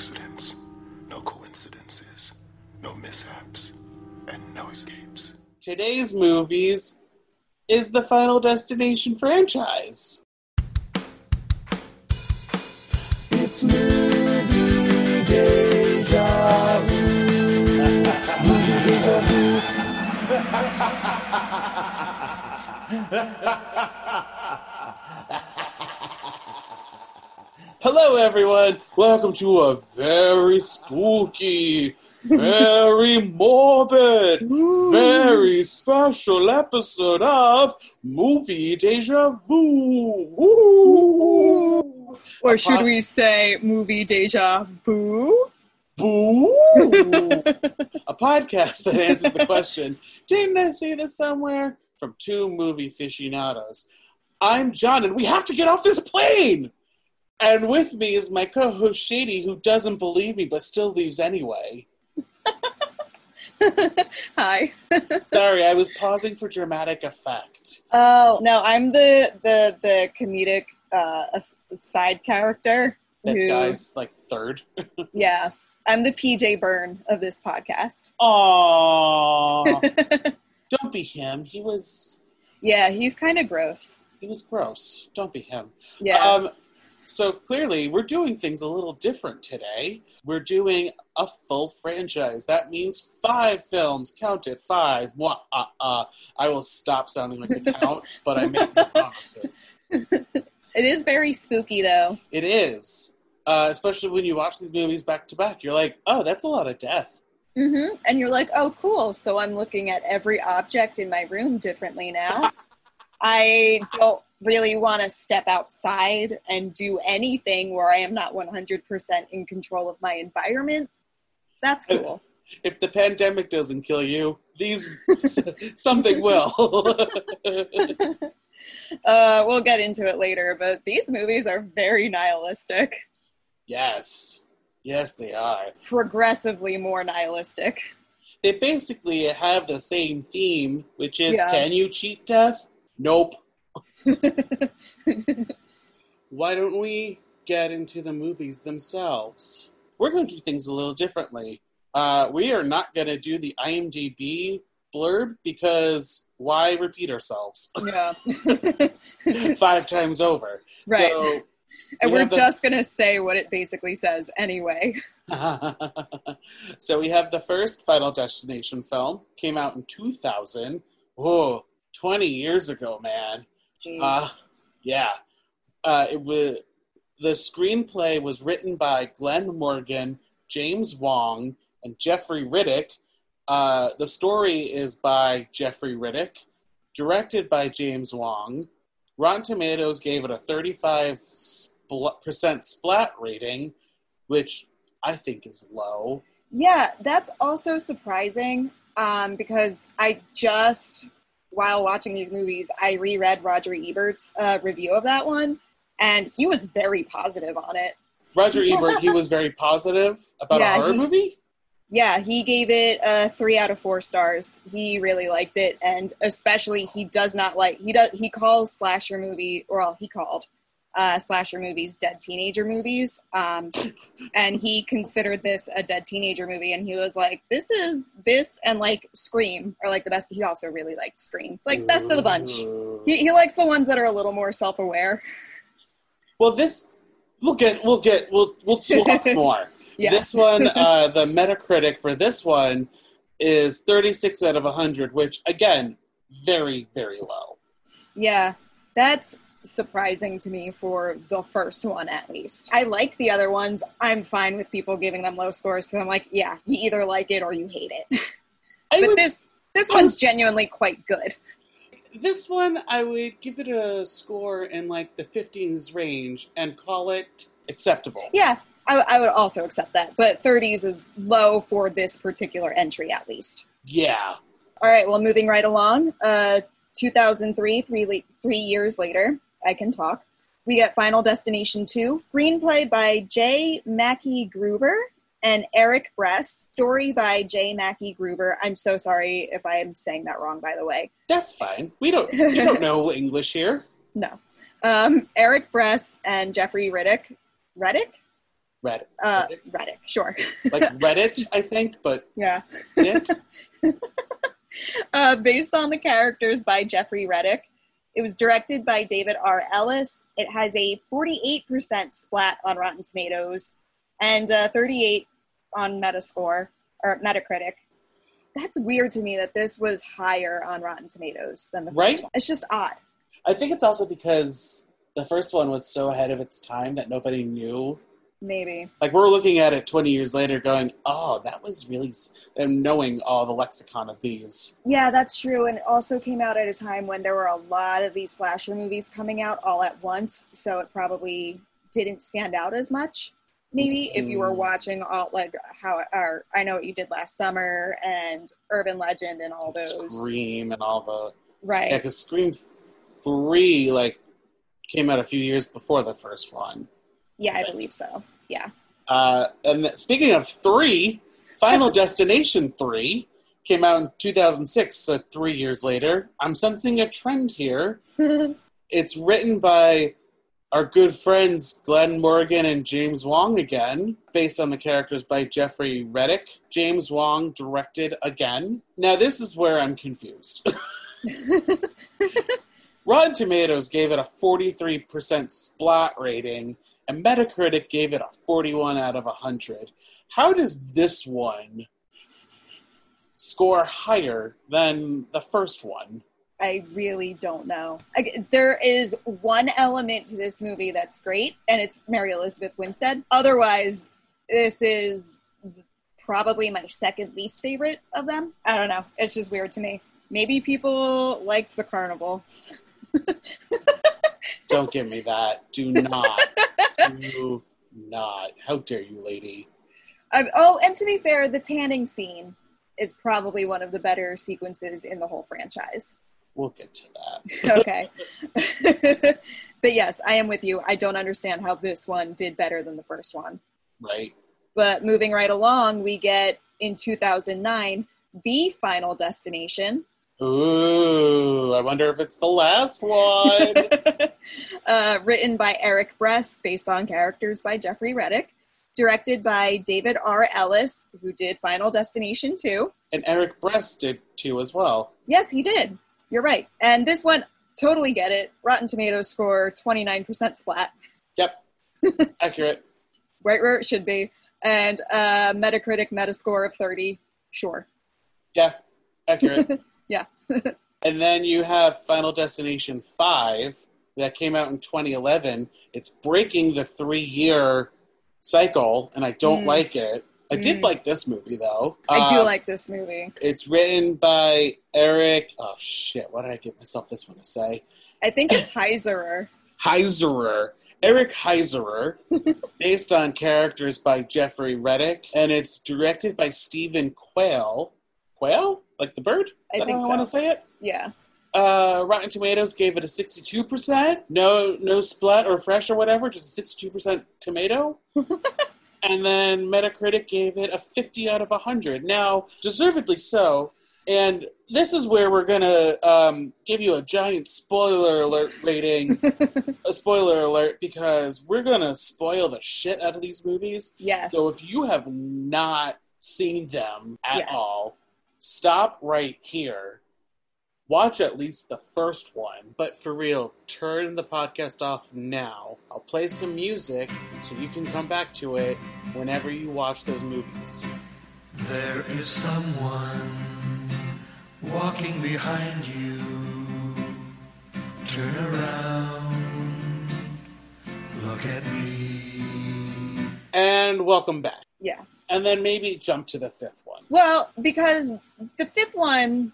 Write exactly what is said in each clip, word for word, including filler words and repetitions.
accidents, no coincidences, no mishaps, and no escapes. Today's movies is the Final Destination franchise. It's Movie Deja Vu. Movie Deja Vu. Hello, everyone. Welcome to a very spooky, very morbid, Ooh. very special episode of Movie Deja Vu. Ooh. Or should Upon- we say Movie Deja Boo? Boo! A podcast that answers the question, didn't I see this somewhere? From two movie aficionados. I'm John, and we have to get off this plane! And with me is my co-host Shady, who doesn't believe me but still leaves anyway. Hi. Sorry, I was pausing for dramatic effect. Oh no, I'm the the the comedic uh, side character that who, dies like third. Yeah, I'm the P J Byrne of this podcast. Aww. Don't be him. He was. Yeah, he's kind of gross. He was gross. Don't be him. Yeah. Um, So clearly, we're doing things a little different today. We're doing a full franchise. That means five films. Count it. Five. Wah, uh, uh. I will stop sounding like a count, but I make no promises. It is very spooky, though. It is. Uh, especially when you watch these movies back to back. You're like, oh, that's a lot of death. Mm-hmm. And you're like, oh, cool. So I'm looking at every object in my room differently now. I don't really want to step outside and do anything where I am not one hundred percent in control of my environment. That's cool. If the pandemic doesn't kill you, these something will. uh, we'll get into it later, but these movies are very nihilistic. Yes. Yes, they are. Progressively more nihilistic. They basically have the same theme, which is, yeah. Can you cheat death? Nope. Why don't we get into the movies themselves? We're going to do things a little differently. Uh, we are not going to do the IMDb blurb because why repeat ourselves? Yeah. Five times over. Right. So and we we're the... just going to say what it basically says anyway. So we have the first Final Destination film. Came out in two thousand. Whoa, twenty years ago, man. Uh, yeah. Uh, it was, the screenplay was written by Glenn Morgan, James Wong, and Jeffrey Reddick. Uh, the story is by Jeffrey Reddick, directed by James Wong. Rotten Tomatoes gave it a thirty-five percent splat rating, which I think is low. Yeah, that's also surprising um, because I just... while watching these movies, I reread Roger Ebert's uh, review of that one, and he was very positive on it. Roger Ebert, he was very positive about yeah, a horror he, movie? Yeah, he gave it a three out of four stars. He really liked it, and especially he does not like, he does, he calls slasher movie, well, he called uh, slasher movies dead teenager movies, um, and he considered this a dead teenager movie, and he was like, this is this and like Scream are like the best. He also really liked Scream, like best of the bunch. He, he likes the ones that are a little more self-aware. Well, this we'll get we'll get we'll we'll talk more. Yeah. This one, uh, the Metacritic for this one is thirty-six out of one hundred, which again, very very low. Yeah, that's surprising to me for the first one, at least. I like the other ones. I'm fine with people giving them low scores because I'm like, yeah, you either like it or you hate it. But would, this this would, one's genuinely quite good. This one, I would give it a score in like the fifteens range and call it acceptable. Yeah, I, I would also accept that. But thirties is low for this particular entry, at least. Yeah. All right, well, moving right along. Uh, two thousand three, three, le- three years later. I can talk. We get Final Destination two, screenplay by J. Mackye Gruber and Eric Bress, story by J. Mackye Gruber. I'm so sorry if I am saying that wrong, by the way. That's fine. We don't we don't know English here. No. Um, Eric Bress and Jeffrey Reddick. Reddick? Reddit. Uh, Reddick, sure. Like Reddit, I think, but yeah. uh, based on the characters by Jeffrey Reddick. It was directed by David R. Ellis. It has a forty-eight percent splat on Rotten Tomatoes and uh, thirty-eight on Metascore or Metacritic. That's weird to me that this was higher on Rotten Tomatoes than the first right? one. It's just odd. I think it's also because the first one was so ahead of its time that nobody knew. Maybe. Like, we're looking at it twenty years later going, oh, that was really... And knowing all the lexicon of these. Yeah, that's true. And it also came out at a time when there were a lot of these slasher movies coming out all at once, so it probably didn't stand out as much, maybe, mm-hmm. if you were watching all, like, how or, I Know What You Did Last Summer and Urban Legend and all those. Scream and all the... Right. Yeah, because Scream three, like, came out a few years before the first one. Yeah, I believe so. Yeah. Uh, and speaking of three, Final Destination three came out in two thousand six, so three years later. I'm sensing a trend here. It's written by our good friends Glenn Morgan and James Wong again, based on the characters by Jeffrey Reddick. James Wong directed again. Now, this is where I'm confused. Rotten Tomatoes gave it a forty-three percent splat rating, and Metacritic gave it a forty-one out of one hundred. How does this one score higher than the first one? I really don't know. I, there is one element to this movie that's great, and it's Mary Elizabeth Winstead. Otherwise, this is probably my second least favorite of them. I don't know. It's just weird to me. Maybe people liked the carnival. Don't give me that. Do not. Do not. How dare you, lady. Um, oh, and to be fair, the tanning scene is probably one of the better sequences in the whole franchise. We'll get to that. Okay. But yes, I am with you. I don't understand how this one did better than the first one. Right. But moving right along, we get, in two thousand nine, The Final Destination. Ooh, I wonder if it's the last one. uh, written by Eric Bress, based on characters by Jeffrey Reddick. Directed by David R. Ellis, who did Final Destination two. And Eric Bress did two as well. Yes, he did. You're right. And this one, totally get it. Rotten Tomatoes score, twenty-nine percent splat. Yep. Accurate. Right where it should be. And uh, Metacritic Metascore of thirty. Sure. Yeah. Accurate. Yeah. And then you have Final Destination five that came out in twenty eleven. It's breaking the three-year cycle, and I don't mm. like it. I mm. did like this movie, though. I uh, do like this movie. It's written by Eric... Oh, shit. Why did I give myself this one to say? I think it's Heisserer. Heisserer. Eric Heisserer, based on characters by Jeffrey Reddick, and it's directed by Stephen Quayle. Quayle? Like the bird? Is I that think so. I want to say it? Yeah. Uh, Rotten Tomatoes gave it a sixty-two percent. No no splat or fresh or whatever, just a sixty-two percent tomato. And then Metacritic gave it a fifty out of one hundred. Now, deservedly so. And this is where we're going to um, give you a giant spoiler alert rating. A spoiler alert, because we're going to spoil the shit out of these movies. Yes. So if you have not seen them at yeah. all, stop right here. Watch at least the first one. But for real, turn the podcast off now. I'll play some music so you can come back to it whenever you watch those movies. There is someone walking behind you. Turn around. Look at me. And welcome back. Yeah. And then maybe jump to the fifth one. Well, because the fifth one,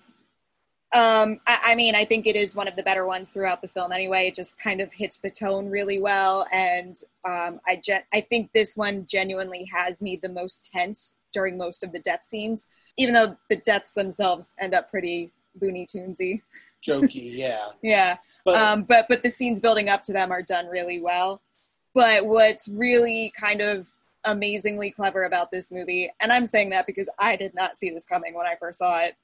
um, I, I mean, I think it is one of the better ones throughout the film anyway. It just kind of hits the tone really well. And um, I, gen- I think this one genuinely has me the most tense during most of the death scenes, even though the deaths themselves end up pretty Looney Tunesy. Jokey, yeah. Yeah. But, um, but, but the scenes building up to them are done really well. But what's really kind of amazingly clever about this movie, and I'm saying that because I did not see this coming when I first saw it,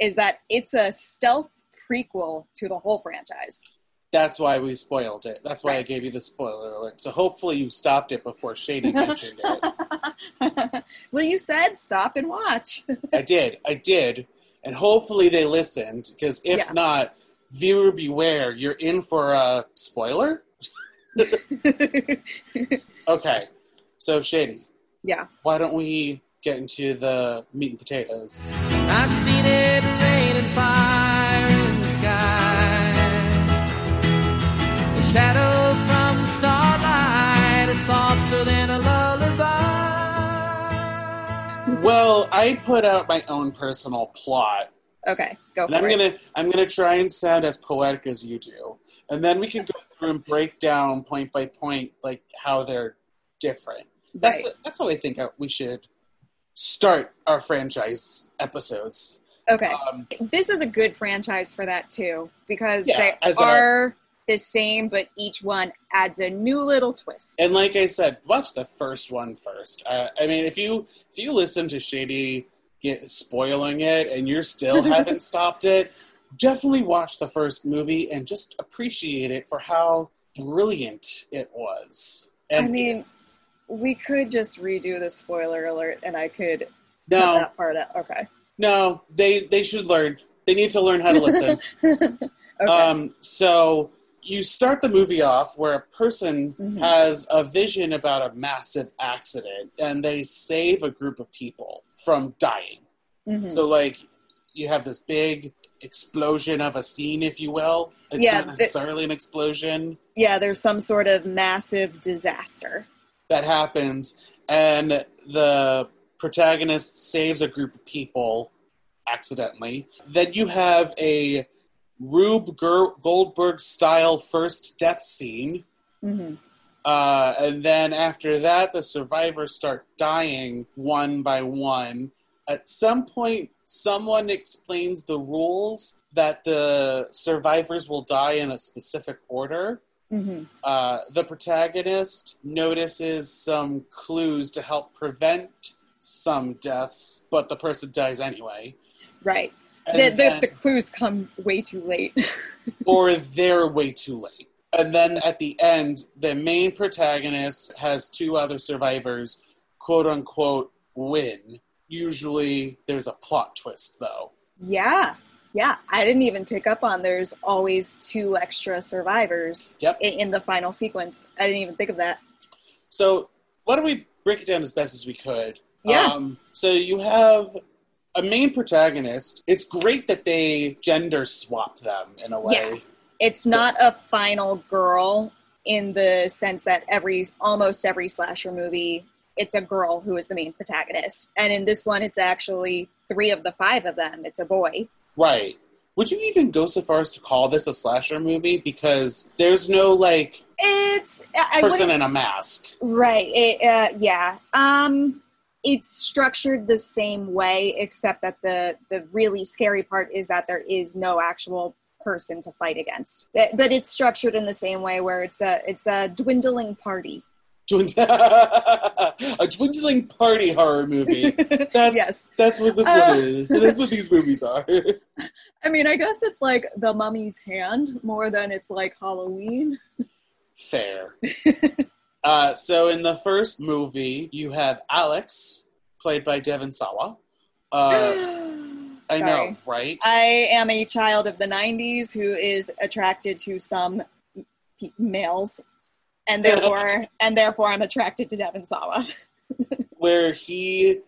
is that it's a stealth prequel to the whole franchise. That's why we spoiled it. That's why right. I gave you the spoiler alert. So hopefully you stopped it before Shady mentioned it. Well, you said stop and watch. I did. I did. And hopefully they listened, because if yeah. not, viewer beware, you're in for a spoiler? Okay. So, Shady. Yeah. Why don't we get into the meat and potatoes? I've seen it rain and fire in the sky. The shadow from the starlight is softer than a lullaby. Well, I put out my own personal plot. Okay, go for it. And I'm gonna I'm gonna try and sound as poetic as you do, and then we can go through and break down point by point like how they're different. That's right. a, that's how I think we should start our franchise episodes. Okay, um, this is a good franchise for that too, because yeah, they are our, the same, but each one adds a new little twist. And like I said, watch the first one first. Uh, I mean, if you if you listen to Shady get spoiling it and you still haven't stopped it, definitely watch the first movie and just appreciate it for how brilliant it was. And I mean, we could just redo the spoiler alert and I could no, cut that part out. Okay. No, they, they should learn. They need to learn how to listen. Okay. Um, so you start the movie off where a person mm-hmm. has a vision about a massive accident and they save a group of people from dying. Mm-hmm. So like you have this big explosion of a scene, if you will. It's yeah, not necessarily th- an explosion. Yeah, there's some sort of massive disaster that happens, and the protagonist saves a group of people accidentally. Then you have a Rube Goldberg-style first death scene. Mm-hmm. Uh, and then after that, the survivors start dying one by one. At some point, someone explains the rules that the survivors will die in a specific order. Mm-hmm. Uh, the protagonist notices some clues to help prevent some deaths, but the person dies anyway. Right. The, then, the, the clues come way too late. Or they're way too late. And then at the end, the main protagonist has two other survivors, quote-unquote, win. Usually there's a plot twist, though. Yeah. Yeah, I didn't even pick up on there's always two extra survivors yep. in, in the final sequence. I didn't even think of that. So why don't we break it down as best as we could? Yeah. Um, so you have a main protagonist. It's great that they gender swap them in a way. Yeah. It's not a final girl in the sense that every almost every slasher movie, it's a girl who is the main protagonist. And in this one, it's actually three of the five of them. It's a boy. Right. Would you even go so far as to call this a slasher movie? Because there's no, like, it's I person in a mask. Right. It, uh, yeah. Um, it's structured the same way, except that the, the really scary part is that there is no actual person to fight against. But, but it's structured in the same way where it's a, it's a dwindling party. A dwindling party horror movie. That's yes. that's what this uh, movie is. That's what these movies are. I mean, I guess it's like The Mummy's Hand more than it's like Halloween. Fair. uh, so in the first movie, you have Alex, played by Devin Sawa. Uh, I Sorry. know, right? I am a child of the nineties who is attracted to some p- males. And therefore, and therefore, I'm attracted to Devin Sawa. Where he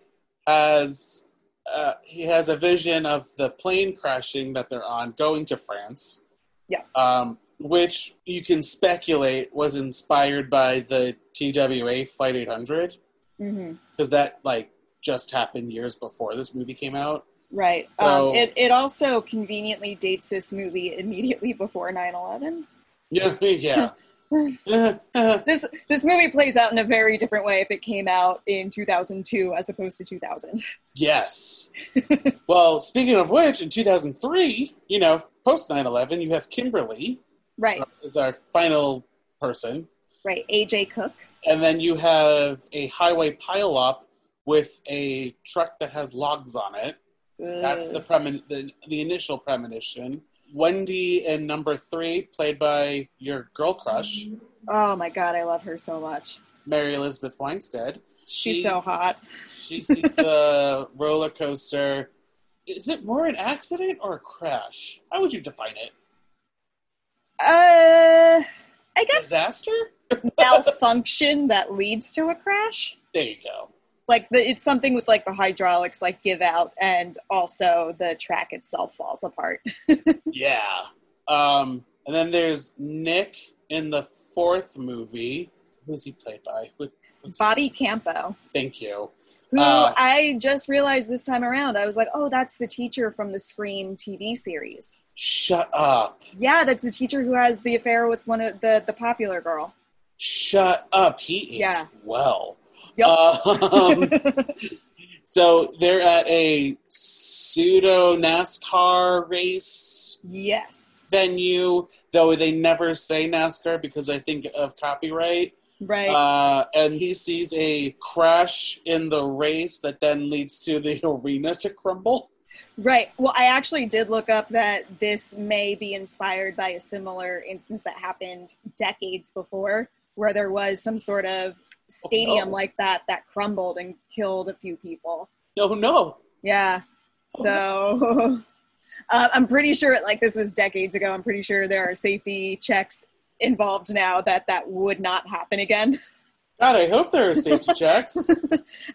has, uh, he has a vision of the plane crashing that they're on, going to France. Yeah. Um, which you can speculate was inspired by the T W A Flight eight hundred, because mm-hmm. that like just happened years before this movie came out. Right. So, um, it it also conveniently dates this movie immediately before nine eleven. Yeah. Yeah. this this movie plays out in a very different way if it came out in two thousand two as opposed to two thousand. Yes. Well, speaking of which, in two thousand three, you know, post nine eleven, you have Kimberly. Right. Is our final person. Right. A J Cook. And then you have a highway pileup with a truck that has logs on it. Ugh. That's the, premon- the the initial premonition. Wendy in number three, played by your girl crush. Oh my God, I love her so much. Mary Elizabeth Winstead. She's, she's so hot. She sees the roller coaster. Is it more an accident or a crash? How would you define it? Uh, I guess disaster, malfunction that leads to a crash. There you go. Like the, it's something with like the hydraulics like give out, and also the track itself falls apart. Yeah. Um, and then there's Nick in the fourth movie. Who's he played by? What's Bobby Campo. Thank you. Who uh, I just realized this time around, I was like, oh, that's the teacher from the Scream T V series. Shut up. Yeah, that's the teacher who has the affair with one of the, the popular girl. Shut up. He yeah. is well. Yep. Um, so they're at a pseudo NASCAR race. Yes. Venue, though they never say NASCAR because I think of copyright. Right. Uh, and he sees a crash in the race that then leads to the arena to crumble. Right. Well, I actually did look up that this may be inspired by a similar instance that happened decades before, where there was some sort of stadium oh, no. like that that crumbled and killed a few people. No, no. Yeah. Oh, so no. uh, I'm pretty sure, like, this was decades ago. I'm pretty sure there are safety checks involved now that that would not happen again. God, I hope there are safety checks.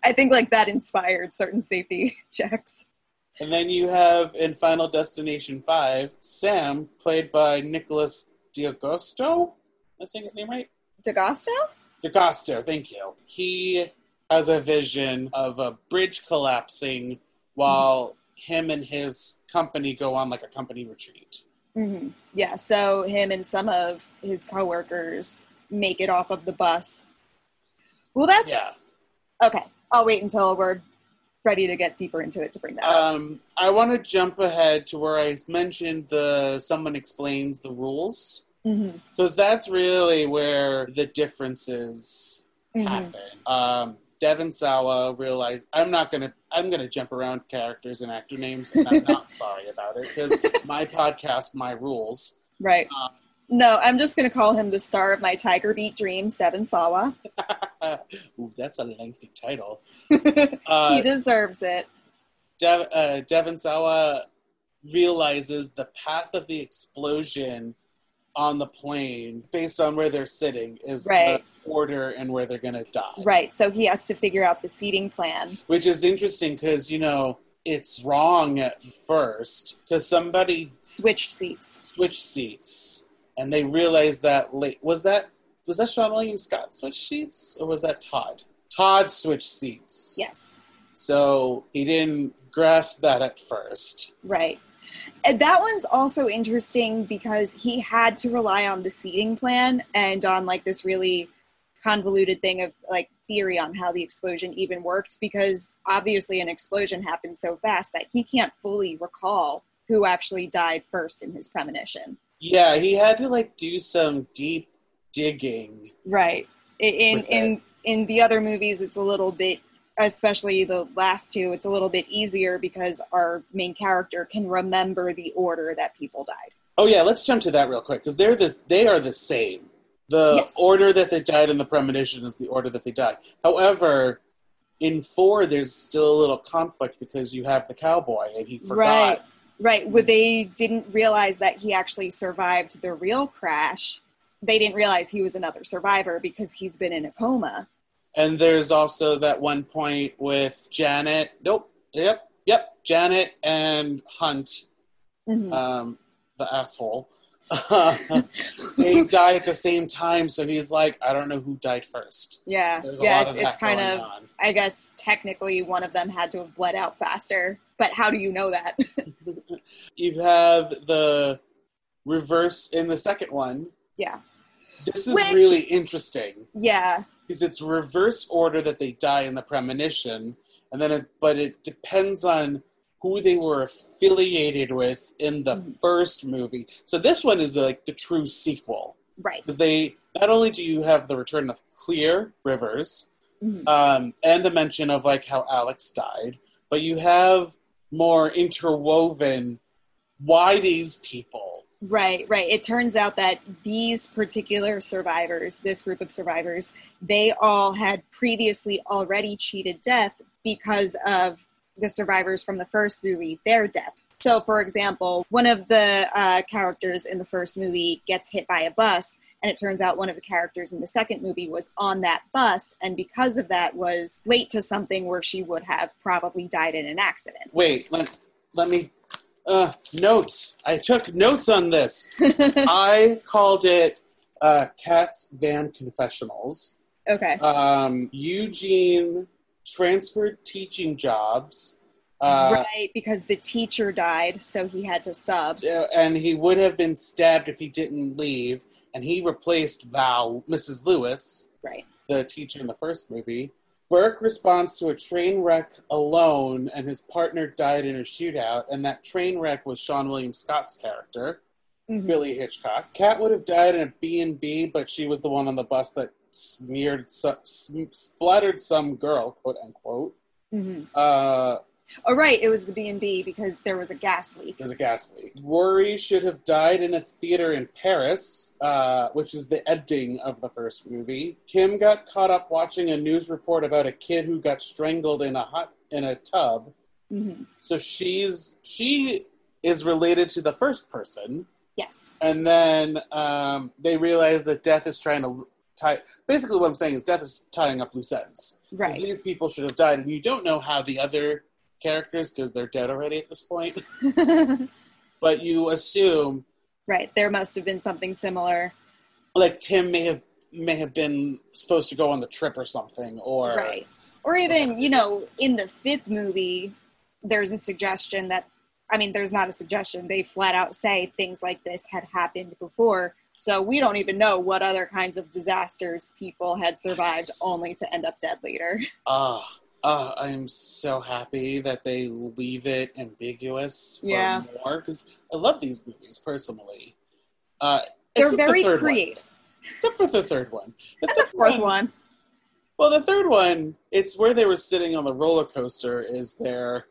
I think like that inspired certain safety checks. And then you have in Final Destination five, Sam, played by Nicolas D'Agosto. Am I saying his name right? D'Agosto? D'Agosto, thank you. He has a vision of a bridge collapsing while mm-hmm. him and his company go on like a company retreat. Mm-hmm. Yeah, so him and some of his coworkers make it off of the bus. Well, that's... Yeah. Okay, I'll wait until we're ready to get deeper into it to bring that um, up. I want to jump ahead to where I mentioned the someone explains the rules. Because mm-hmm. that's really where the differences mm-hmm. happen. Um, Devin Sawa realized, I'm not going to, I'm going to jump around characters and actor names, and I'm not sorry about it, because my podcast, my rules. Right. Um, no, I'm just going to call him the star of my Tiger Beat dreams, Devin Sawa. Ooh, that's a lengthy title. Uh, he deserves it. De- uh, Devin Sawa realizes the path of the explosion on the plane, based on where they're sitting, is right. the order and where they're going to die. Right, so he has to figure out the seating plan. Which is interesting because, you know, it's wrong at first because somebody... Switched seats. Switched seats. And they realized that late... Was that was that Sean William Scott switched seats? Or was that Todd? Todd switched seats. Yes. So he didn't grasp that at first. Right. And that one's also interesting because he had to rely on the seating plan and on like this really convoluted thing of like theory on how the explosion even worked, because obviously an explosion happened so fast that he can't fully recall who actually died first in his premonition. Yeah, he had to like do some deep digging. Right. In in in the other movies, it's a little bit, especially the last two, it's a little bit easier because our main character can remember the order that people died. Oh yeah, let's jump to that real quick, because they're this, they are the same. The yes. order that they died in the premonition is the order that they died. However, in four, there's still a little conflict because you have the cowboy and he forgot. Right, right. Well, they didn't realize that he actually survived the real crash. They didn't realize he was another survivor because he's been in a coma. And there's also that one point with Janet. Nope. Yep. Yep. Janet and Hunt, mm-hmm. um, the asshole. They die at the same time, so he's like, I don't know who died first. Yeah. There's yeah, a lot of it's that kind going of, on. I guess, technically one of them had to have bled out faster. But how do you know that? You have the reverse in the second one. Yeah. This is Which, really interesting. Yeah. Because it's reverse order that they die in the premonition, and then it, but it depends on who they were affiliated with in the mm-hmm. first movie. So this one is like the true sequel, right? Because they not only do you have the return of Clear Rivers, mm-hmm. um, and the mention of like how Alex died, but you have more interwoven why these people. Right, right. It turns out that these particular survivors, this group of survivors, they all had previously already cheated death because of the survivors from the first movie, their death. So, for example, one of the uh, characters in the first movie gets hit by a bus, and it turns out one of the characters in the second movie was on that bus, and because of that was late to something where she would have probably died in an accident. Wait, let, let me... Uh, notes. I took notes on this. I called it uh, Cat's Van Confessionals. Okay. Um, Eugene transferred teaching jobs. Uh, right, because the teacher died, so he had to sub. Uh, and he would have been stabbed if he didn't leave. And he replaced Val, Missus Lewis, right, the teacher in the first movie. Burke responds to a train wreck alone, and his partner died in a shootout, and that train wreck was Sean William Scott's character, mm-hmm. Billy Hitchcock. Kat would have died in a B and B, but she was the one on the bus that smeared, su- sm- splattered some girl, quote-unquote. Mm-hmm. Uh, oh, right, it was the B and B because there was a gas leak. There was a gas leak. Worry should have died in a theater in Paris, uh, which is the ending of the first movie. Kim got caught up watching a news report about a kid who got strangled in a hot, in a tub. Mm-hmm. So she's she is related to the first person. Yes. And then um, they realize that death is trying to tie... Basically what I'm saying is death is tying up loose ends. Right. Because these people should have died, and you don't know how the other... characters, because they're dead already at this point. But you assume, right? There must have been something similar. Like Tim may have may have been supposed to go on the trip or something, or right, or even whatever. You know, in the fifth movie, there's a suggestion that, I mean, there's not a suggestion. They flat out say things like this had happened before, so we don't even know what other kinds of disasters people had survived, yes, only to end up dead later. Ah. Uh. Uh, I'm so happy that they leave it ambiguous for yeah. more, because I love these movies, personally. Uh, They're very the creative. One. Except for the third one. The, and the fourth one, one. Well, the third one, it's where they were sitting on the roller coaster is their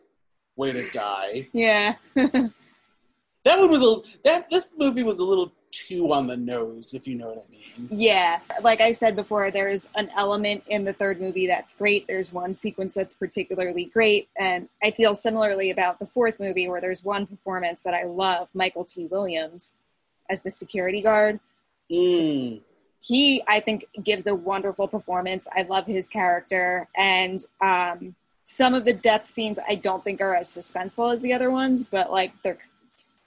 way to die. Yeah. That one was a... That, this movie was a little too on the nose, if you know what I mean. Yeah. Like I said before, there's an element in the third movie that's great. There's one sequence that's particularly great. And I feel similarly about the fourth movie, where there's one performance that I love, Mykelti Williams, as the security guard. Mm. He, I think, gives a wonderful performance. I love his character. And... um, some of the death scenes I don't think are as suspenseful as the other ones, but, like, they're...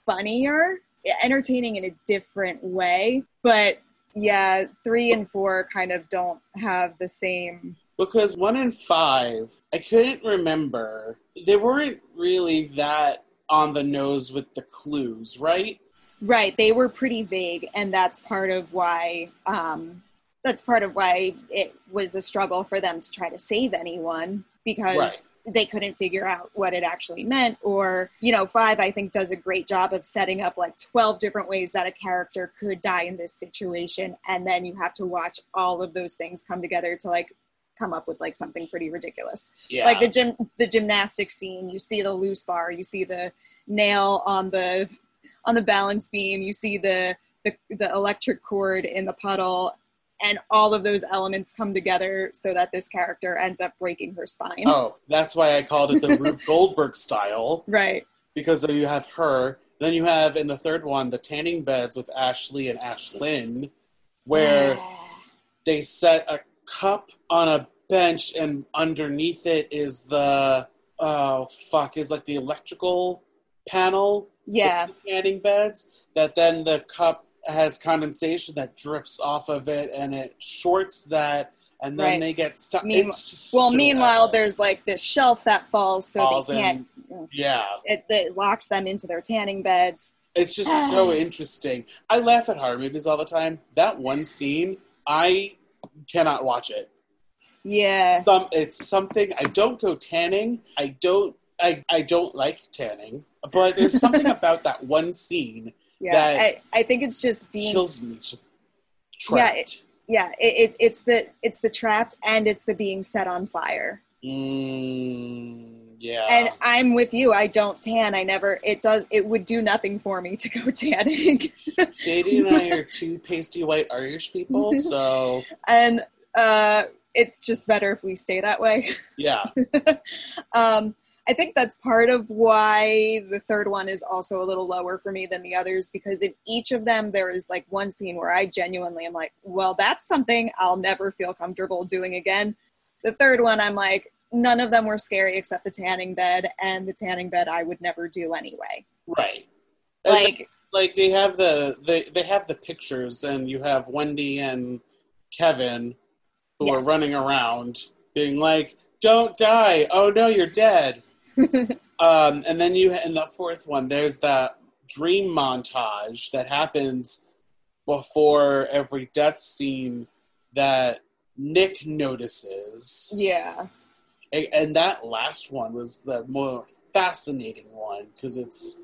funnier, entertaining in a different way. But yeah, three and four kind of don't have the same. Because one and five, I couldn't remember. They weren't really that on the nose with the clues, right? Right. They were pretty vague, and that's part of why um, that's part of why it was a struggle for them to try to save anyone. Because right. they couldn't figure out what it actually meant. Or, you know, five, I think, does a great job of setting up like twelve different ways that a character could die in this situation. And then you have to watch all of those things come together to like come up with like something pretty ridiculous. Yeah. Like the gym, the gymnastic scene, you see the loose bar, you see the nail on the on the balance beam, you see the the, the electric cord in the puddle. And all of those elements come together so that this character ends up breaking her spine. Oh, that's why I called it the Rube Goldberg style. Right. Because you have her. Then you have, in the third one, the tanning beds with Ashley and Ashlyn, where yeah. they set a cup on a bench, and underneath it is the, oh, fuck, is like the electrical panel. Yeah. With the tanning beds, that then the cup has condensation that drips off of it, and it shorts that, and then right. they get stuck. Meanwhile, well, so meanwhile, epic. There's like this shelf that falls, so falls they can't. In, yeah, it, it locks them into their tanning beds. It's just so interesting. I laugh at horror movies all the time. That one scene, I cannot watch it. Yeah, Some, it's something. I don't go tanning. I don't. I I don't like tanning. But there's something about that one scene. Yeah, I, I think it's just being... Chills me. Trapped. Yeah, it, yeah it, it, it's, the, it's the trapped, and it's the being set on fire. Mm, Yeah. And I'm with you. I don't tan. I never, it does, it would do nothing for me to go tanning. J D and I are two pasty white Irish people, so. And uh, it's just better if we stay that way. Yeah. um, I think that's part of why the third one is also a little lower for me than the others, because in each of them, there is like one scene where I genuinely am like, well, that's something I'll never feel comfortable doing again. The third one, I'm like, none of them were scary except the tanning bed, and the tanning bed I would never do anyway. Right. Like, like they have the, they, they have the pictures, and you have Wendy and Kevin who yes. are running around being like, don't die. Oh no, you're dead. um, and then you, in the fourth one, there's that dream montage that happens before every death scene that Nick notices. Yeah. And that last one was the more fascinating one, because it's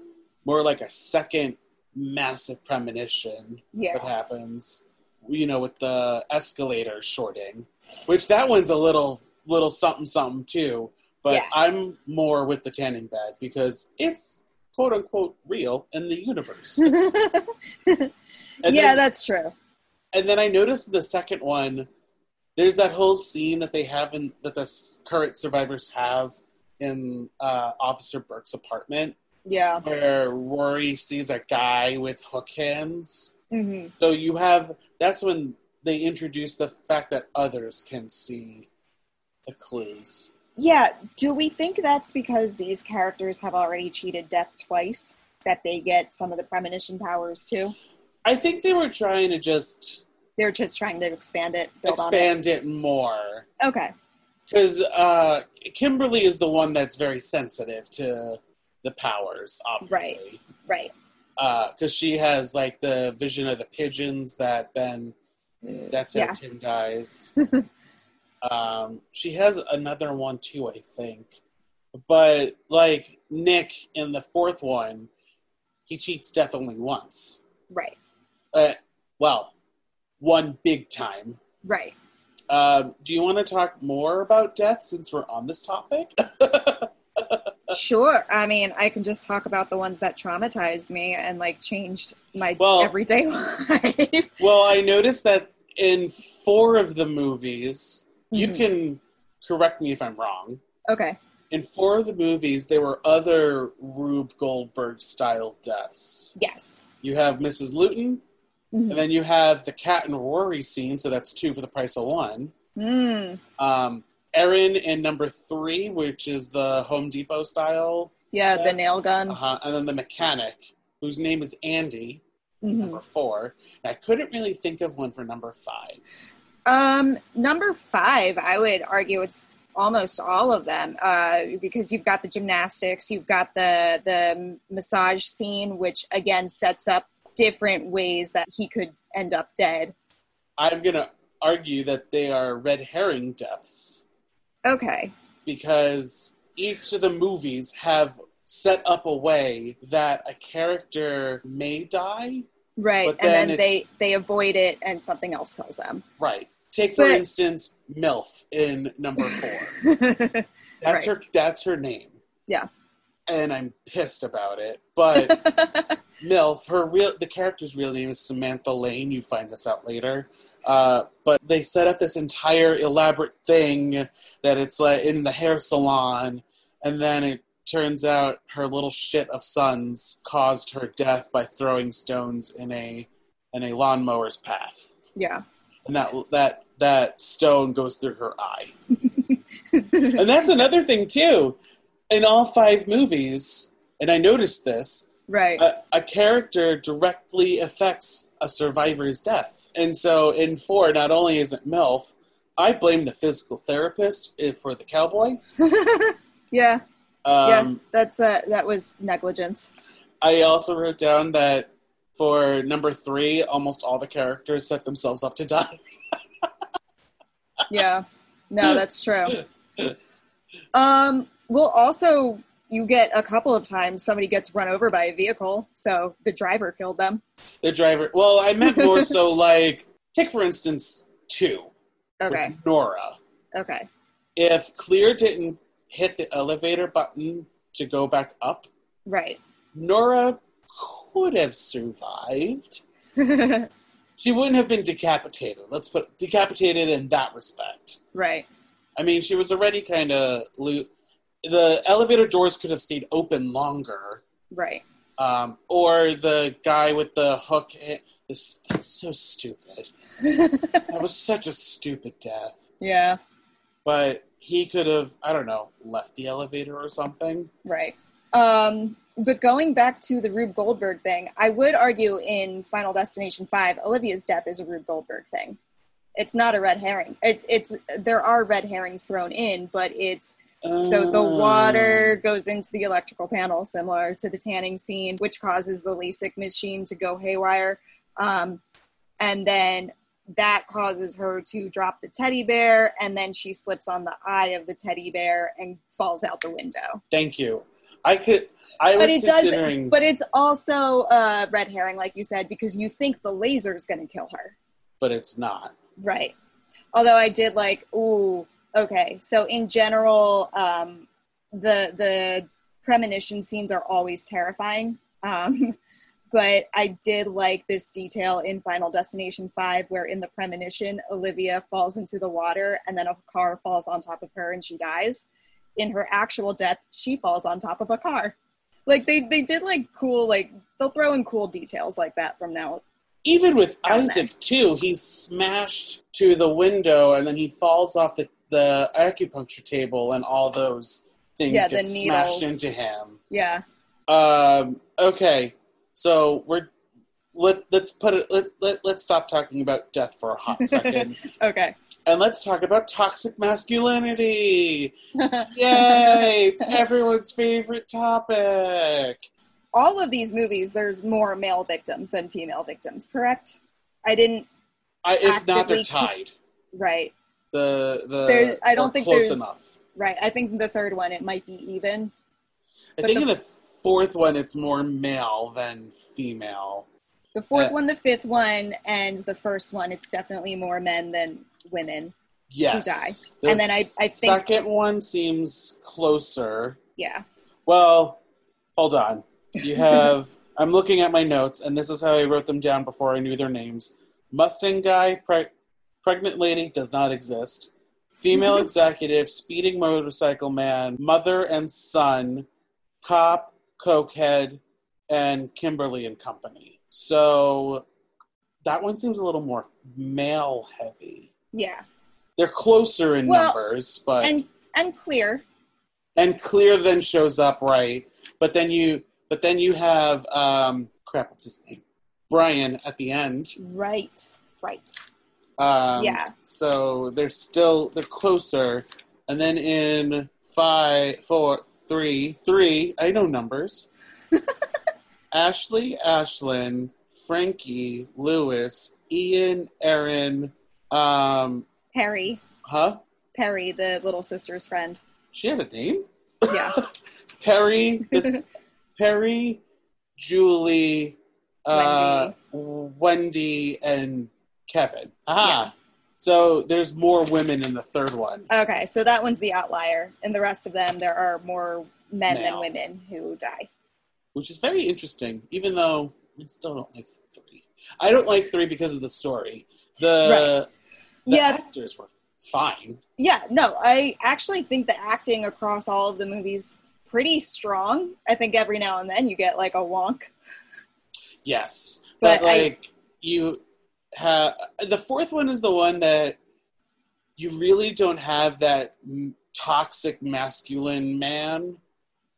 more like a second massive premonition yeah. that happens, you know, with the escalator shorting, which that one's a little little something something too. But yeah. I'm more with the tanning bed because it's quote unquote real in the universe. yeah, then, that's true. And then I noticed the second one. There's that whole scene that they have in, that the current survivors have in uh, Officer Burke's apartment. Yeah. Where Rory sees a guy with hook hands. Mm-hmm. So you have, that's when they introduce the fact that others can see the clues. Yeah. Do we think that's because these characters have already cheated death twice, that they get some of the premonition powers too? I think they were trying to just... They're just trying to expand it. Build expand on it. it more. Okay. Because uh, Kimberly is the one that's very sensitive to the powers, obviously. Right, right. Because uh, she has, like, the vision of the pigeons that then... That's how yeah. Tim dies. um, she has another one, too, I think. But, like, Nick in the fourth one, he cheats death only once. Right. Uh, well... One big time. Right. Um, do you want to talk more about death since we're on this topic? Sure. I mean, I can just talk about the ones that traumatized me and, like, changed my well, everyday life. Well, I noticed that in four of the movies, mm-hmm. you can correct me if I'm wrong. Okay. In four of the movies, there were other Rube Goldberg-style deaths. Yes. You have Missus Luton. Mm-hmm. And then you have the Cat and Rory scene, so that's two for the price of one. Mm. Um, Erin in number three, which is the Home Depot style. Yeah, death. The nail gun. Uh-huh. And then the mechanic, whose name is Andy, mm-hmm. number four. And I couldn't really think of one for number five. Um, number five, I would argue it's almost all of them, uh, because you've got the gymnastics, you've got the the massage scene, which again sets up different ways that he could end up dead. I'm going to argue that they are red herring deaths. Okay. Because each of the movies have set up a way that a character may die. Right, and then, then it, they, they avoid it and something else kills them. Right. Take, for but, instance, MILF in number four. that's right. her. That's her name. Yeah. And I'm pissed about it, but... MILF, her real, the character's real name is Samantha Lane. You find this out later. Uh, but they set up this entire elaborate thing that it's like in the hair salon. And then it turns out her little shit of sons caused her death by throwing stones in a, in a lawnmower's path. Yeah. And that, that, that stone goes through her eye. And that's another thing too. In all five movies, and I noticed this, right. A, a character directly affects a survivor's death. And so in four, not only is it MILF, I blame the physical therapist for the cowboy. yeah. Um, yeah, that's uh, that was negligence. I also wrote down that for number three, almost all the characters set themselves up to die. yeah. No, that's true. Um, we'll also... You get a couple of times somebody gets run over by a vehicle, so the driver killed them. The driver... Well, I meant more so like... Take, for instance, two. Okay. With Nora. Okay. If Clear didn't hit the elevator button to go back up. Right. Nora could have survived. She wouldn't have been decapitated. Let's put decapitated in that respect. Right. I mean, she was already kind of... Lo- the elevator doors could have stayed open longer. Right. Um, or the guy with the hook... In- this, that's so stupid. That was such a stupid death. Yeah. But he could have, I don't know, left the elevator or something. Right. Um... But going back to the Rube Goldberg thing, I would argue in Final Destination five, Olivia's death is a Rube Goldberg thing. It's not a red herring. It's it's there are red herrings thrown in, but it's oh. so the water goes into the electrical panel, similar to the tanning scene, which causes the LASIK machine to go haywire, um, and then that causes her to drop the teddy bear, and then she slips on the eye of the teddy bear and falls out the window. Thank you. I could. I was but it considering... does, but it's also a red herring, like you said, because you think the laser is going to kill her. But it's not. Right. Although I did like, ooh, okay. So in general, um, the the premonition scenes are always terrifying. Um, but I did like this detail in Final Destination five, where in the premonition, Olivia falls into the water and then a car falls on top of her and she dies. In her actual death, she falls on top of a car. Like, they, they did, like, cool, like, they'll throw in cool details like that from now on. Even with Isaac, too, he's smashed to the window, and then he falls off the, the acupuncture table, and all those things yeah, get smashed into him. Yeah. Um, okay, so we're, let, let's put it, let, let, let's stop talking about death for a hot second. Okay. And let's talk about toxic masculinity. Yay! It's everyone's favorite topic. All of these movies, there's more male victims than female victims, correct? I didn't. I, if not, they're tied. Right. The the. There, I don't think close there's enough. Right. I think the third one it might be even. I think the, in the fourth one it's more male than female. The fourth uh, one, the fifth one, and the first one it's definitely more men than women yes. who die. The and then I, I think... The second one seems closer. Yeah. Well, hold on. You have... I'm looking at my notes, and this is how I wrote them down before I knew their names. Mustang guy, pre- pregnant lady does not exist. Female executive, speeding motorcycle man, mother and son, cop, cokehead, and Kimberly and Company. So that one seems a little more male-heavy. Yeah. They're closer in well, numbers, but... And and Clear. And Clear then shows up, right. But then you but then you have, um, crap, what's his name? Brian at the end. Right, right. Um, yeah. So they're still, they're closer. And then in five, four, three, three, I know numbers. Ashley, Ashlyn, Frankie, Lewis, Ian, Aaron... Um, Perry. Huh? Perry, the little sister's friend. She had a name? Yeah. Perry, this, Perry, Julie, uh, Wendy. Wendy, and Kevin. Aha. Yeah. So there's more women in the third one. Okay, so that one's the outlier. And the rest of them, there are more men now. Than women who die. Which is very interesting, even though I still don't like three. I don't like three because of the story. The, right. the yeah. actors were fine. Yeah, no, I actually think the acting across all of the movies pretty strong. I think every now and then you get like a wonk. Yes, but, but like I, you have the fourth one is the one that you really don't have that toxic masculine man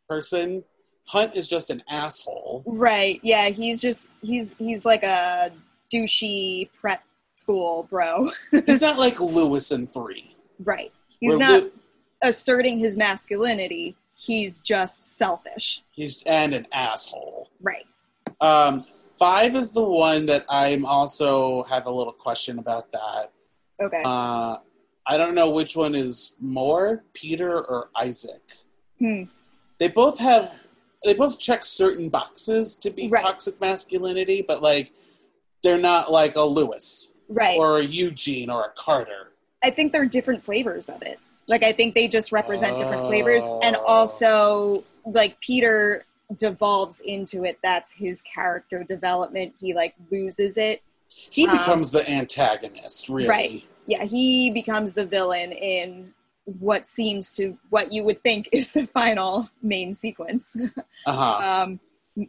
person. Hunt is just an asshole. Right? Yeah, he's just he's he's like a douchey prep. School, bro. He's not like Lewis in three. Right. He's Where not Lu- asserting his masculinity. He's just selfish. He's and an asshole. Right. Um, five is the one that I'm also have a little question about that. Okay. Uh, I don't know which one is more, Peter or Isaac. Hmm. They both have, they both check certain boxes to be right. toxic masculinity, but like, they're not like a Lewis. Right. Or a Eugene or a Carter. I think they're different flavors of it. Like, I think they just represent oh. different flavors. And also, like, Peter devolves into it. That's his character development. He, like, loses it. He um, becomes the antagonist, really. Right. Yeah, he becomes the villain in what seems to, what you would think is the final main sequence. Uh-huh. um,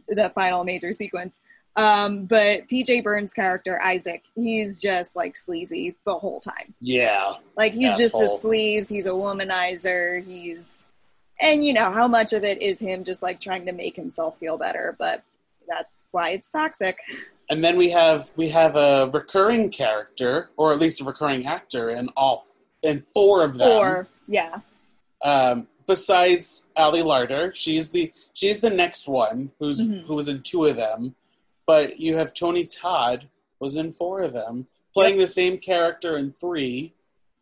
the final major sequence. Um, but P J Byrne's character, Isaac, he's just, like, sleazy the whole time. Yeah. Like, he's asshole. Just a sleaze. He's a womanizer. He's, and, you know, how much of it is him just, like, trying to make himself feel better, but that's why it's toxic. And then we have we have a recurring character, or at least a recurring actor, in all in four of them. Four, yeah. Um, besides Ali Larter, she's the she's the next one who's mm-hmm. who was in two of them. But you have Tony Todd was in four of them, playing yep. the same character in three,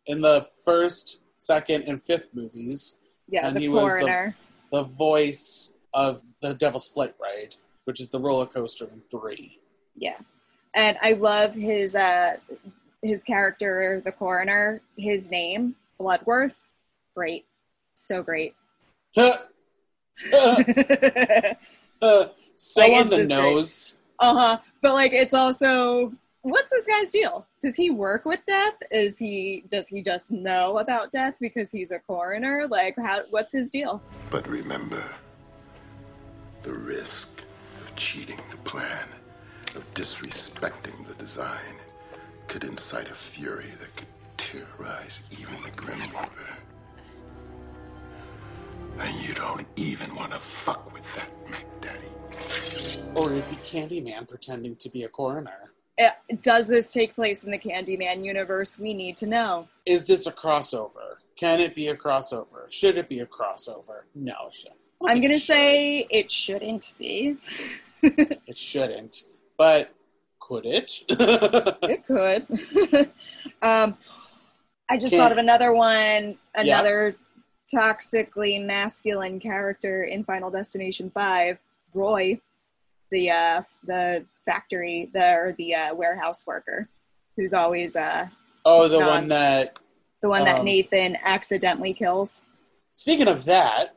in the first, second, and fifth movies. Yeah, and the he coroner. was the, the voice of the Devil's Flight Ride, which is the roller coaster in three. Yeah. And I love his uh, his character, the coroner, his name, Bloodworth. Great. So great. uh, uh, so like, on the nose. Like, uh-huh. But, like, it's also, what's this guy's deal? Does he work with death? Is he, does he just know about death because he's a coroner? Like, how? What's his deal? But remember, the risk of cheating the plan, of disrespecting the design, could incite a fury that could terrorize even the Grim Reaper. And you don't even want to fuck with that, MacDaddy. Or is he Candyman pretending to be a coroner? Uh, does this take place in the Candyman universe? We need to know. Is this a crossover? Can it be a crossover? Should it be a crossover? No, it shouldn't. I'm going to say it shouldn't be. It shouldn't. But could it? It could. um, I just Can't. thought of another one, another yeah. toxically masculine character in Final Destination five, Roy, the uh, the factory, the or the uh, warehouse worker, who's always uh oh the non, one that the one um, that Nathan accidentally kills. Speaking of that,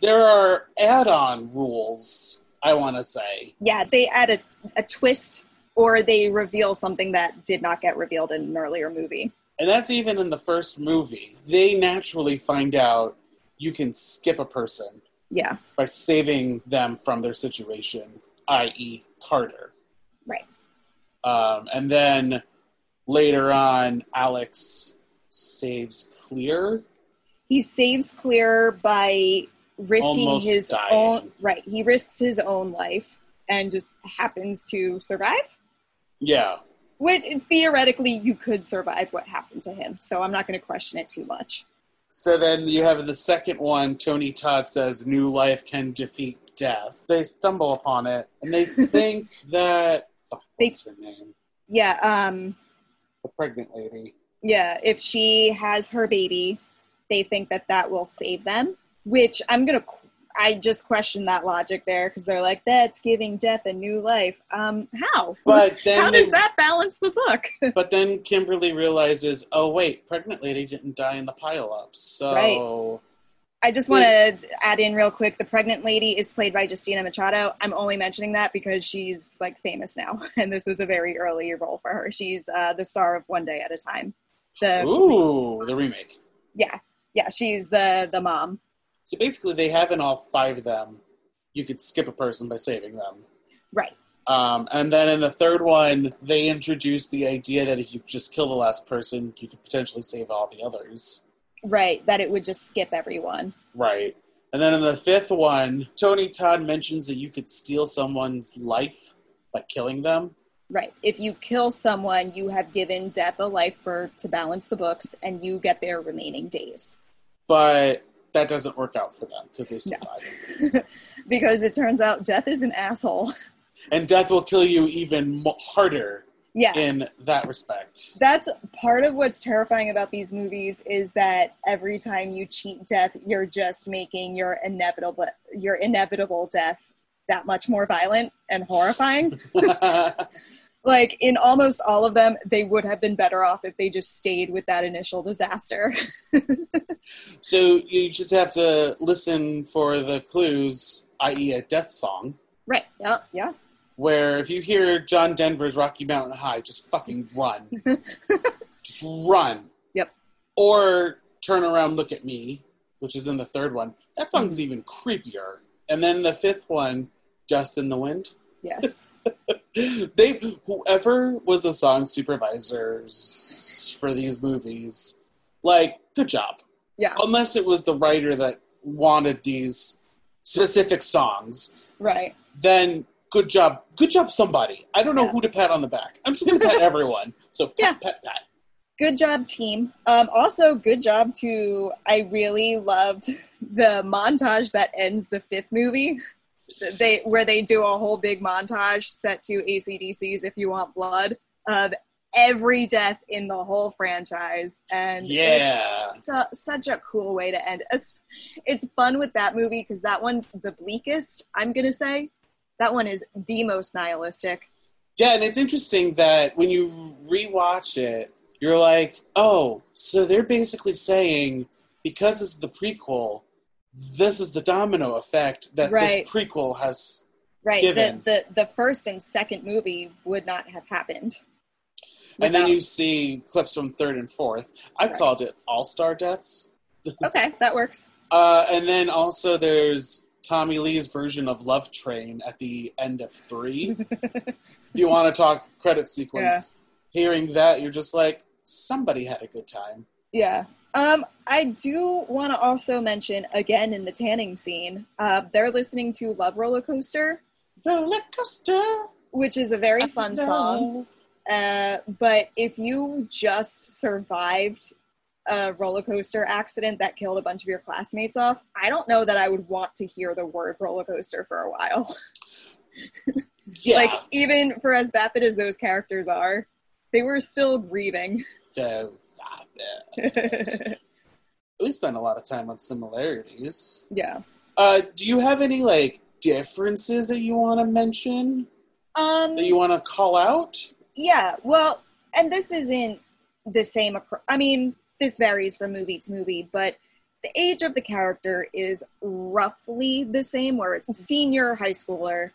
there are add-on rules. I want to say. Yeah, they add a, a twist, or they reveal something that did not get revealed in an earlier movie. And that's even in the first movie. They naturally find out you can skip a person. Yeah. By saving them from their situation, that is. Carter. Right. Um, and then later on, Alex saves Clear. He saves Clear by... risking Almost his dying. own right he risks his own life and just happens to survive. Yeah, which theoretically you could survive what happened to him, so I'm not going to question it too much. So then you have in the second one, Tony Todd says new life can defeat death. They stumble upon it and they think that oh, what's they, her name yeah um the pregnant lady, yeah if she has her baby, they think that that will save them. Which I'm going to, I just question that logic there, because they're like, that's giving death a new life. Um, how? But then how does they, that balance the book? But then Kimberly realizes, oh wait, pregnant lady didn't die in the pileup. So right. I just want to add in real quick, the pregnant lady is played by Justina Machado. I'm only mentioning that because she's like famous now, and this was a very early role for her. She's uh, the star of One Day at a Time. The Ooh, remake. the remake. Yeah, yeah, she's the the mom. So basically, they have in all five of them, you could skip a person by saving them. Right. Um, and then in the third one, they introduced the idea that if you just kill the last person, you could potentially save all the others. Right, that it would just skip everyone. Right. And then in the fifth one, Tony Todd mentions that you could steal someone's life by killing them. Right. If you kill someone, you have given death a life for to balance the books, and you get their remaining days. But... that doesn't work out for them, because they still no. die. Because it turns out death is an asshole. And death will kill you even harder yeah. in that respect. That's part of what's terrifying about these movies, is that every time you cheat death, you're just making your inevitable your inevitable death that much more violent and horrifying. Like, in almost all of them, they would have been better off if they just stayed with that initial disaster. So you just have to listen for the clues, that is a death song. Right, yeah, yeah. Where if you hear John Denver's Rocky Mountain High, just fucking run. Just run. Yep. Or Turn Around, Look at Me, which is in the third one. That song is mm. even creepier. And then the fifth one, Dust in the Wind. Yes. They, whoever was the song supervisors for these movies, like, good job. Yeah. Unless it was the writer that wanted these specific songs. Right. Then good job. Good job, somebody. I don't know yeah. who to pat on the back. I'm just going to pat everyone. So pat, yeah. pat, pat. Good job, team. Um, also, good job to, I really loved the montage that ends the fifth movie. They where they do a whole big montage set to A C D C's If You Want Blood of every death in the whole franchise, and yeah, it's a, such a cool way to end. It's fun with that movie because that one's the bleakest. I'm gonna say that one is the most nihilistic. Yeah, and it's interesting that when you rewatch it, you're like, oh, so they're basically saying because it's the prequel, this is the domino effect that right. this prequel has right. given. The, the, the first and second movie would not have happened. Without... And then you see clips from third and fourth. I right. called it All-Star Deaths. Okay, that works. Uh, and then also there's Tommy Lee's version of Love Train at the end of three. If you want to talk credit sequence, yeah. hearing that, you're just like, somebody had a good time. Yeah. Um, I do want to also mention, again, in the tanning scene, uh, they're listening to Love Roller Coaster. Roller Coaster! Which is a very fun song. Uh, but if you just survived a roller coaster accident that killed a bunch of your classmates off, I don't know that I would want to hear the word roller coaster for a while. Yeah. Like, even for as vapid as those characters are, they were still grieving. So... We spend a lot of time on similarities. Yeah. Uh, do you have any like differences that you want to mention? Um, that you want to call out? Yeah. Well, and this isn't the same. Acro- I mean, this varies from movie to movie, but the age of the character is roughly the same, where it's senior high schooler,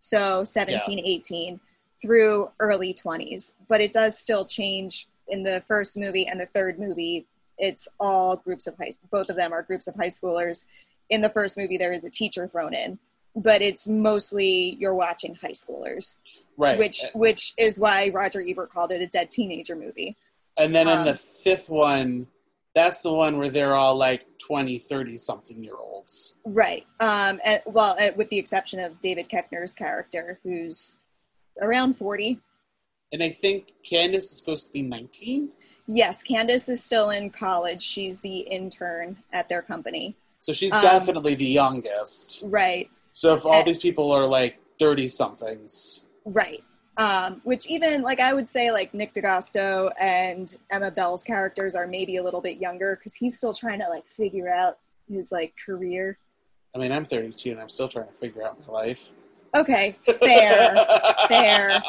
so seventeen, yeah. eighteen, through early twenties. But it does still change. In the first movie and the third movie, it's all groups of high, both of them are groups of high schoolers. In the first movie, there is a teacher thrown in, but it's mostly you're watching high schoolers. Right. Which which is why Roger Ebert called it a dead teenager movie. And then um, in the fifth one, that's the one where they're all like twenty, thirty-something-year-olds. Right. Um, and, well, with the exception of David Koechner's character, who's around forty. And I think Candace is supposed to be nineteen? Yes, Candace is still in college. She's the intern at their company. So she's um, definitely the youngest. Right. So if all and, these people are, like, thirty-somethings. Right. Um, which even, like, I would say, like, Nick D'Agosto and Emma Bell's characters are maybe a little bit younger because he's still trying to, like, figure out his, like, career. I mean, I'm thirty-two and I'm still trying to figure out my life. Okay, fair, fair.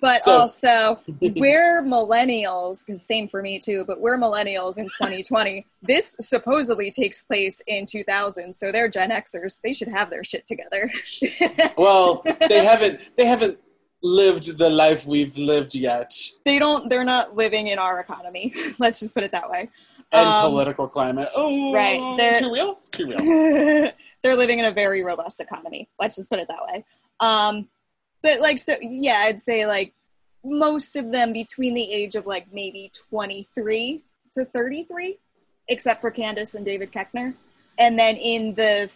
But so, also, we're millennials, because same for me too, but we're millennials in twenty twenty. This supposedly takes place in two thousand, so they're Gen Xers. They should have their shit together. Well, they haven't they haven't lived the life we've lived yet. They don't, they're not living in our economy. Let's just put it that way. And um, political climate. Oh, right. They're, too real? Too real. They're living in a very robust economy. Let's just put it that way. Um, but, like, so, yeah, I'd say, like, most of them between the age of, like, maybe twenty-three to thirty-three, except for Candace and David Koechner. And then in the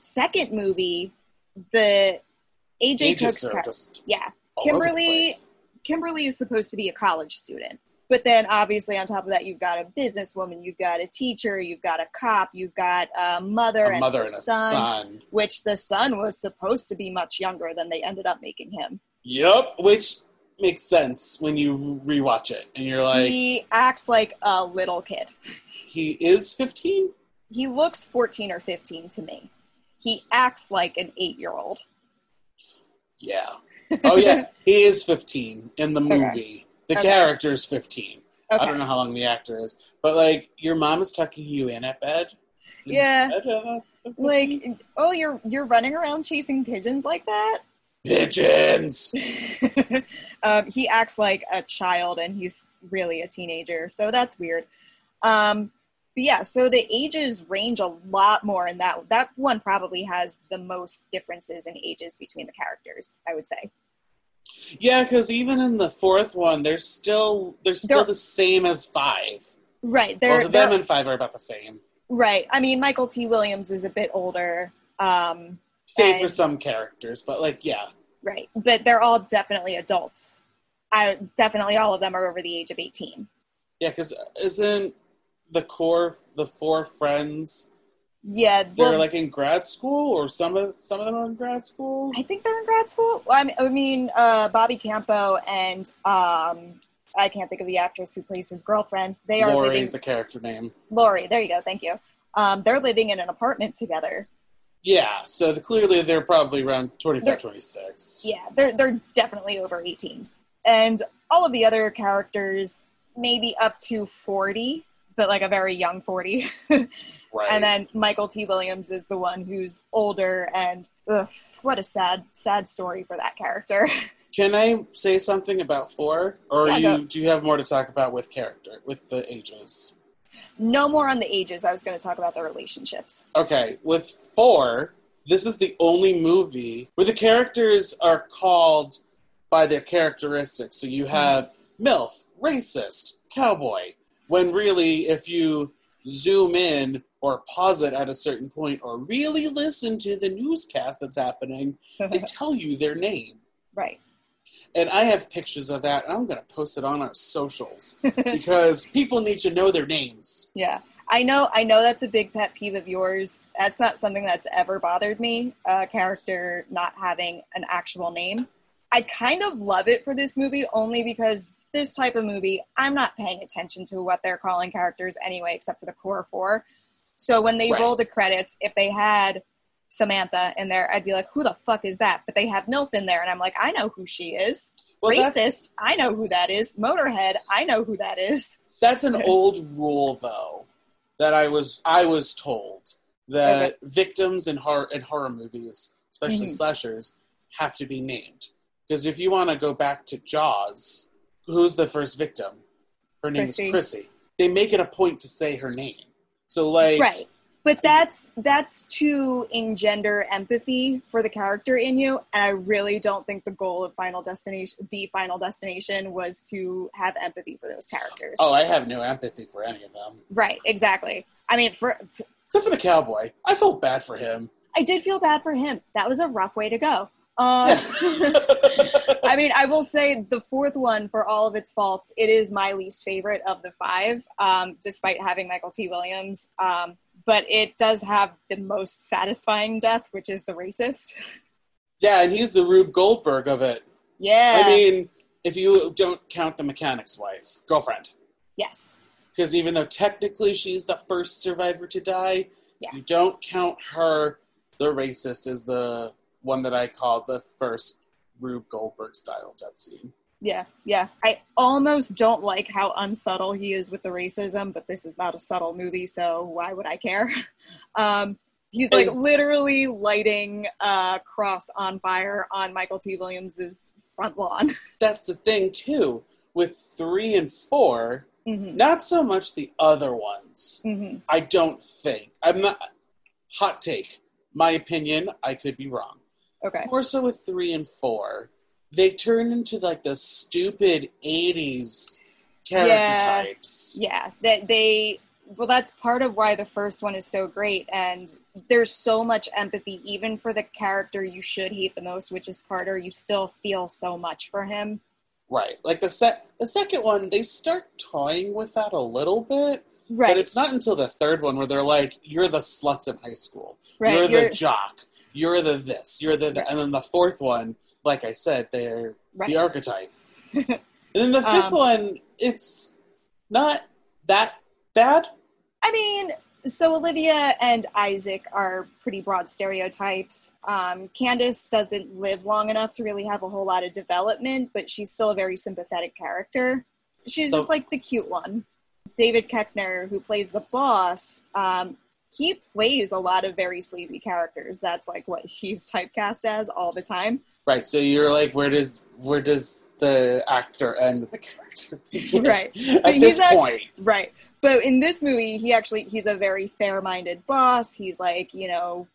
second movie, the A J Cook's character. Yeah. Kimberly, Kimberly is supposed to be a college student. But then, obviously, on top of that, you've got a businesswoman, you've got a teacher, you've got a cop, you've got a mother a and mother her and son, a son, which the son was supposed to be much younger than they ended up making him. Yep, which makes sense when you rewatch it, and you're like... He acts like a little kid. He is fifteen? He looks fourteen or fifteen to me. He acts like an eight-year-old. Yeah. Oh, yeah. He is fifteen in the movie. Okay. The okay. character is fifteen. Okay. I don't know how long the actor is. But, like, your mom is tucking you in at bed. In yeah. Bed, uh, like, oh, you're you're running around chasing pigeons like that? Pigeons! um, he acts like a child, and he's really a teenager. So that's weird. Um, but, yeah, so the ages range a lot more. And that, that one probably has the most differences in ages between the characters, I would say. Yeah, because even in the fourth one, they're still they're still they're, the same as five. Right. Both of them and five are about the same. Right. I mean, Mykelti Williamson is a bit older. Um, Save and, for some characters, but like, yeah. Right. But they're all definitely adults. I, definitely all of them are over the age of eighteen. Yeah, because isn't the core, the four friends... Yeah, they're the, like in grad school, or some of some of them are in grad school. I think they're in grad school. Well, I mean, I mean uh, Bobby Campo and um, I can't think of the actress who plays his girlfriend. They are Lori living, is the character name. Lori, there you go. Thank you. Um, they're living in an apartment together. Yeah, so the, clearly they're probably around twenty-five, twenty-six. Yeah, they're they're definitely over eighteen, and all of the other characters maybe up to forty. But like a very young forty. Right. And then Mykelti Williamson is the one who's older, and ugh, what a sad, sad story for that character. Can I say something about four? Or yeah, you, do you have more to talk about with character, with the ages? No more on the ages. I was going to talk about the relationships. Okay. With four, this is the only movie where the characters are called by their characteristics. So you have mm. MILF, racist, cowboy. When really, if you zoom in or pause it at a certain point or really listen to the newscast that's happening, they tell you their name. Right. And I have pictures of that, and I'm going to post it on our socials because people need to know their names. Yeah. I know I know that's a big pet peeve of yours. That's not something that's ever bothered me, a character not having an actual name. I kind of love it for this movie only because this type of movie, I'm not paying attention to what they're calling characters anyway, except for the core four. So when they right. roll the credits, if they had Samantha in there, I'd be like, who the fuck is that? But they have MILF in there, and I'm like, I know who she is. Well, racist, I know who that is. Motorhead, I know who that is. That's an old rule, though, that I was I was told, that okay. victims in horror, in horror movies, especially mm-hmm. slashers, have to be named. Because if you want to go back to Jaws... Who's the first victim? Her name Chrissy. is Chrissy. They make it a point to say her name. So, like... Right. But that's that's to engender empathy for the character in you, and I really don't think the goal of Final Destination, the Final Destination, was to have empathy for those characters. Oh, I have no empathy for any of them. Right, exactly. I mean, for... for Except for the cowboy. I felt bad for him. I did feel bad for him. That was a rough way to go. Um, I mean, I will say the fourth one, for all of its faults, it is my least favorite of the five, um, despite having Mykelti Williamson. Um, but it does have the most satisfying death, which is the racist. Yeah, and he's the Rube Goldberg of it. Yeah. I mean, if you don't count the mechanic's wife, girlfriend. Yes. Because even though technically she's the first survivor to die, yeah. if you don't count her, the racist is the... one that I called the first Rube Goldberg-style death scene. Yeah, yeah. I almost don't like how unsubtle he is with the racism, but this is not a subtle movie, so why would I care? um, he's, like, and, literally lighting a cross on fire on Mykelti Williamson's front lawn. That's the thing, too, with three and four, mm-hmm. not so much the other ones, mm-hmm. I don't think. I'm not... Hot take. My opinion, I could be wrong. Okay. More so with three and four, they turn into like the stupid eighties character yeah. types. Yeah, that they. Well, that's part of why the first one is so great, and there's so much empathy, even for the character you should hate the most, which is Carter. You still feel so much for him. Right, like the set. The second one, they start toying with that a little bit. Right. But it's not until the third one where they're like, you're the sluts in high school. Right. You're, you're the jock. You're the this. You're the... the. Right. And then the fourth one, like I said, they're right. the archetype. And then the fifth um, one, it's not that bad. I mean, So Olivia and Isaac are pretty broad stereotypes. Um, Candace doesn't live long enough to really have a whole lot of development, but she's still a very sympathetic character. She's so, just like the cute one. David Koechner, who plays the boss, um, he plays a lot of very sleazy characters. That's like what he's typecast as all the time. Right. So you're like, where does where does the actor end with the character? Right. At but this he's point. At, right. But in this movie, he actually, he's a very fair-minded boss. He's like, you know...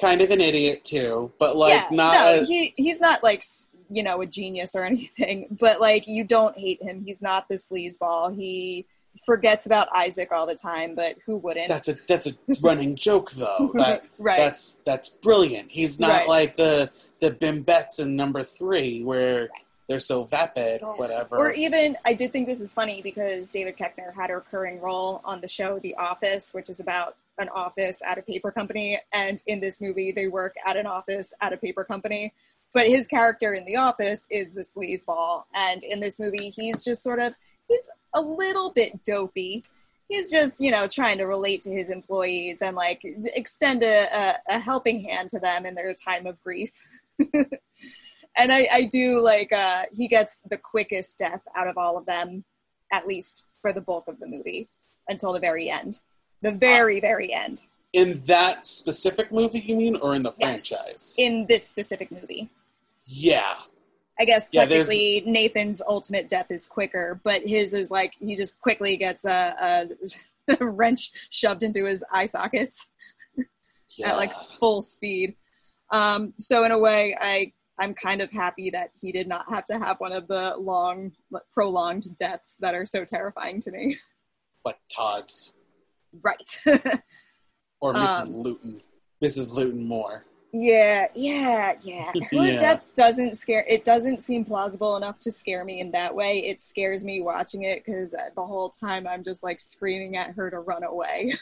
Kind of an idiot, too. But, like, yeah, not... No, a... he, he's not, like, you know, a genius or anything. But, like, you don't hate him. He's not the sleazeball. He forgets about Isaac all the time, but who wouldn't? That's a that's a running joke, though. That, right. That's, that's brilliant. He's not, right. like, the, the Bimbettes in number three, where... Right. They're so vapid or whatever. Or even, I did think this is funny because David Koechner had a recurring role on the show The Office, which is about an office at a paper company. And in this movie, they work at an office at a paper company. But his character in The Office is the sleazeball. And in this movie, he's just sort of, he's a little bit dopey. He's just, you know, trying to relate to his employees and, like, extend a, a, a helping hand to them in their time of grief. And I, I do, like, uh, he gets the quickest death out of all of them, at least for the bulk of the movie, until the very end. The very, very end. In that specific movie, you mean, or in the yes. franchise? In this specific movie. Yeah. I guess technically yeah, Nathan's ultimate death is quicker, but his is, like, he just quickly gets a, a, a wrench shoved into his eye sockets yeah. at, like, full speed. Um, so in a way, I... I'm kind of happy that he did not have to have one of the long, prolonged deaths that are so terrifying to me. But Todd's. Right. Or Missus Um, Luton. Missus Luton Moore. Yeah, yeah, yeah. Her yeah. death doesn't scare, it doesn't seem plausible enough to scare me in that way. It scares me watching it because the whole time I'm just like screaming at her to run away.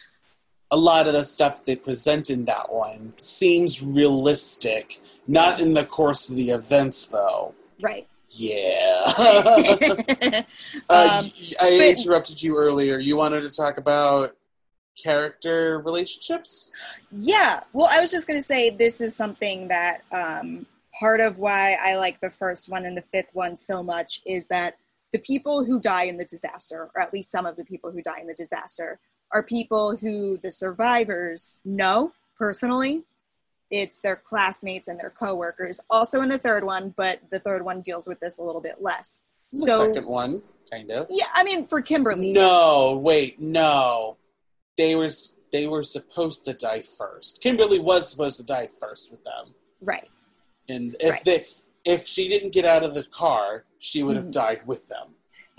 A lot of the stuff they present in that one seems realistic. Not in the course of the events, though. Right. Yeah. uh, um, I interrupted you earlier. You wanted to talk about character relationships? Yeah. Well, I was just going to say this is something that um, part of why I like the first one and the fifth one so much is that the people who die in the disaster, or at least some of the people who die in the disaster, are people who the survivors know personally. It's their classmates and their coworkers. Also in the third one, but the third one deals with this a little bit less. The so, second one, kind of. Yeah, I mean, for Kimberly. No, yes. wait, no. They were, they were supposed to die first. Kimberly was supposed to die first with them. Right. And if right. they, if she didn't get out of the car, she would have mm-hmm. died with them.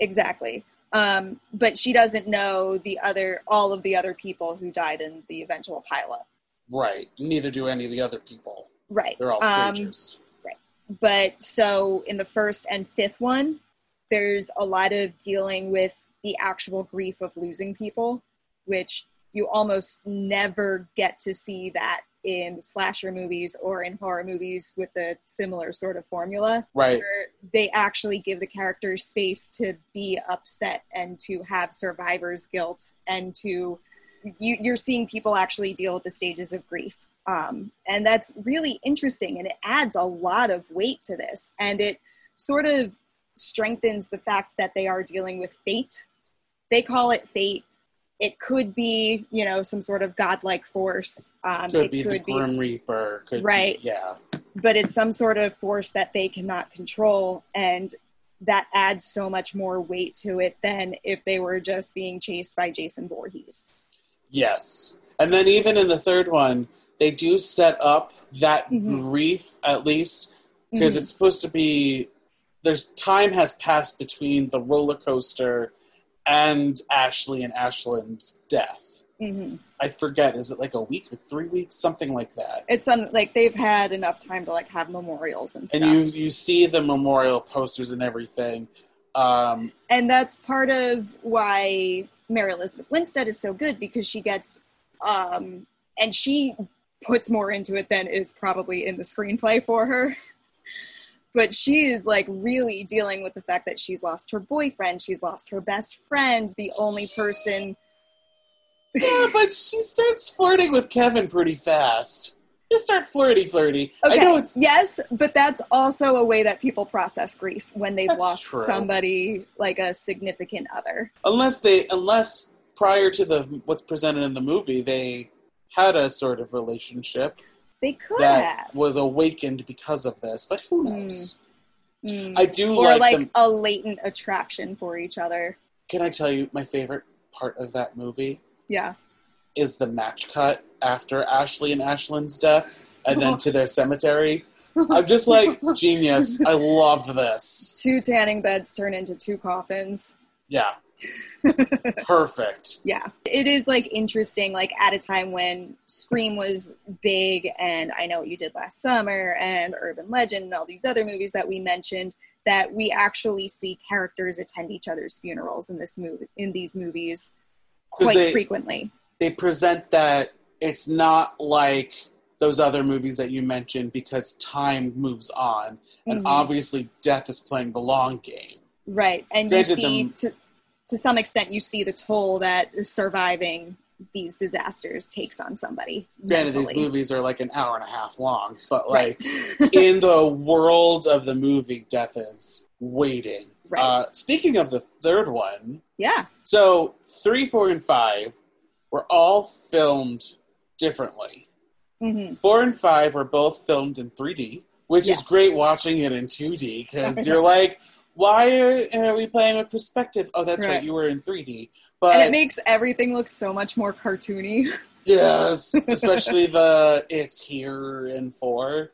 Exactly. Um, but she doesn't know the other, all of the other people who died in the eventual pileup. Right. Neither do any of the other people. Right. They're all strangers. Um, right. But so in the first and fifth one, there's a lot of dealing with the actual grief of losing people, which you almost never get to see that in slasher movies or in horror movies with a similar sort of formula. Right. Where they actually give the characters space to be upset and to have survivor's guilt and to... You, you're seeing people actually deal with the stages of grief. Um, and that's really interesting. And it adds a lot of weight to this. And it sort of strengthens the fact that they are dealing with fate. They call it fate. It could be, you know, some sort of godlike force. Um, could it be could the Grim be, Reaper. Could right. Be, yeah. But it's some sort of force that they cannot control. And that adds so much more weight to it than if they were just being chased by Jason Voorhees. Yes. And then even in the third one, they do set up that mm-hmm. grief, at least, because mm-hmm. it's supposed to be, there's time has passed between the roller coaster and Ashley and Ashlyn's death. Mm-hmm. I forget, is it like a week or three weeks? Something like that. It's um, like they've had enough time to like have memorials and stuff. And you, you see the memorial posters and everything. Um, and that's part of why... Mary Elizabeth Winstead is so good because she gets, um, and she puts more into it than is probably in the screenplay for her. But she is like really dealing with the fact that she's lost her boyfriend, she's lost her best friend, the only person Yeah, but she starts flirting with Kevin pretty fast. Just start flirty, flirty. Okay. I know it's yes, but that's also a way that people process grief when they've that's lost true. somebody like a significant other. Unless they, unless prior to the what's presented in the movie, they had a sort of relationship. They could that have. was awakened because of this, but who knows? Mm. Mm. I do or like, like the, a latent attraction for each other. Can I tell you my favorite part of that movie? Yeah. Is the match cut after Ashley and Ashlyn's death and then to their cemetery. I'm just like, genius. I love this. Two tanning beds turn into two coffins. Yeah. Perfect. Yeah. It is like interesting, like at a time when Scream was big and I Know What You Did Last Summer and Urban Legend and all these other movies that we mentioned, that we actually see characters attend each other's funerals in this movie, in these movies quite they, frequently. They present that it's not like those other movies that you mentioned because time moves on. Mm-hmm. And obviously death is playing the long game. Right. And they you see, them- to, to some extent, you see the toll that surviving these disasters takes on somebody. Granted, mentally. These movies are like an hour and a half long, but like right. in the world of the movie, death is waiting. Right. Uh, speaking of the third one. Yeah. So three, four, and five were all filmed differently. Mm-hmm. Four and five were both filmed in three D, which yes. is great watching it in two D because you're like, why are, are we playing with perspective? Oh, that's right. right. You were in three D. But and it makes everything look so much more cartoony. Yes. Especially the It's Here and four.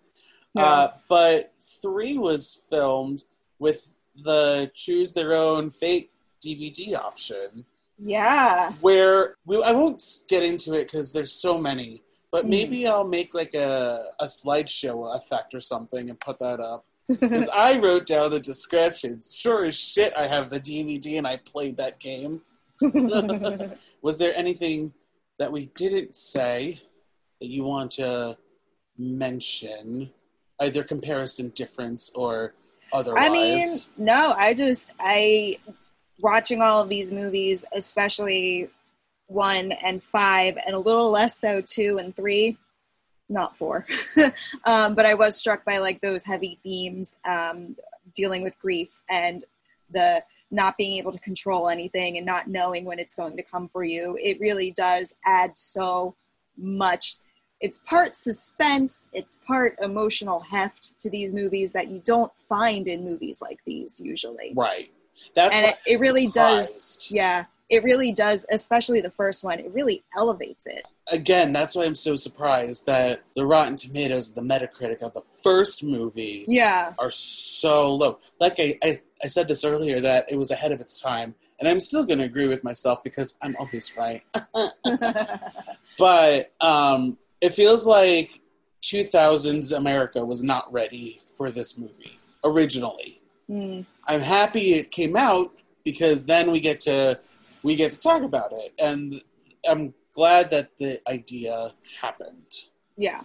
Yeah. Uh, but three was filmed with the Choose Their Own Fate D V D option. Yeah. Where, we, I won't get into it because there's so many, but maybe mm. I'll make like a, a slideshow effect or something and put that up. Because I wrote down the descriptions. Sure as shit I have the D V D and I played that game. Was there anything that we didn't say that you want to mention? Either comparison, difference, or otherwise? I mean, no, I just, I... watching all of these movies, especially one and five, and a little less so two and three, not four. um, but I was struck by like those heavy themes, um, dealing with grief and the not being able to control anything and not knowing when it's going to come for you. It really does add so much. It's part suspense, it's part emotional heft to these movies that you don't find in movies like these usually. Right. That's and it, it really does, yeah, it really does, especially the first one, it really elevates it. Again, that's why I'm so surprised that the Rotten Tomatoes, the Metacritic of the first movie yeah. are so low. Like I, I, I said this earlier, that it was ahead of its time, and I'm still going to agree with myself because I'm always right. But um, it feels like two thousands America was not ready for this movie, originally. Mm. I'm happy it came out because then we get to we get to talk about it, and I'm glad that the idea happened. Yeah,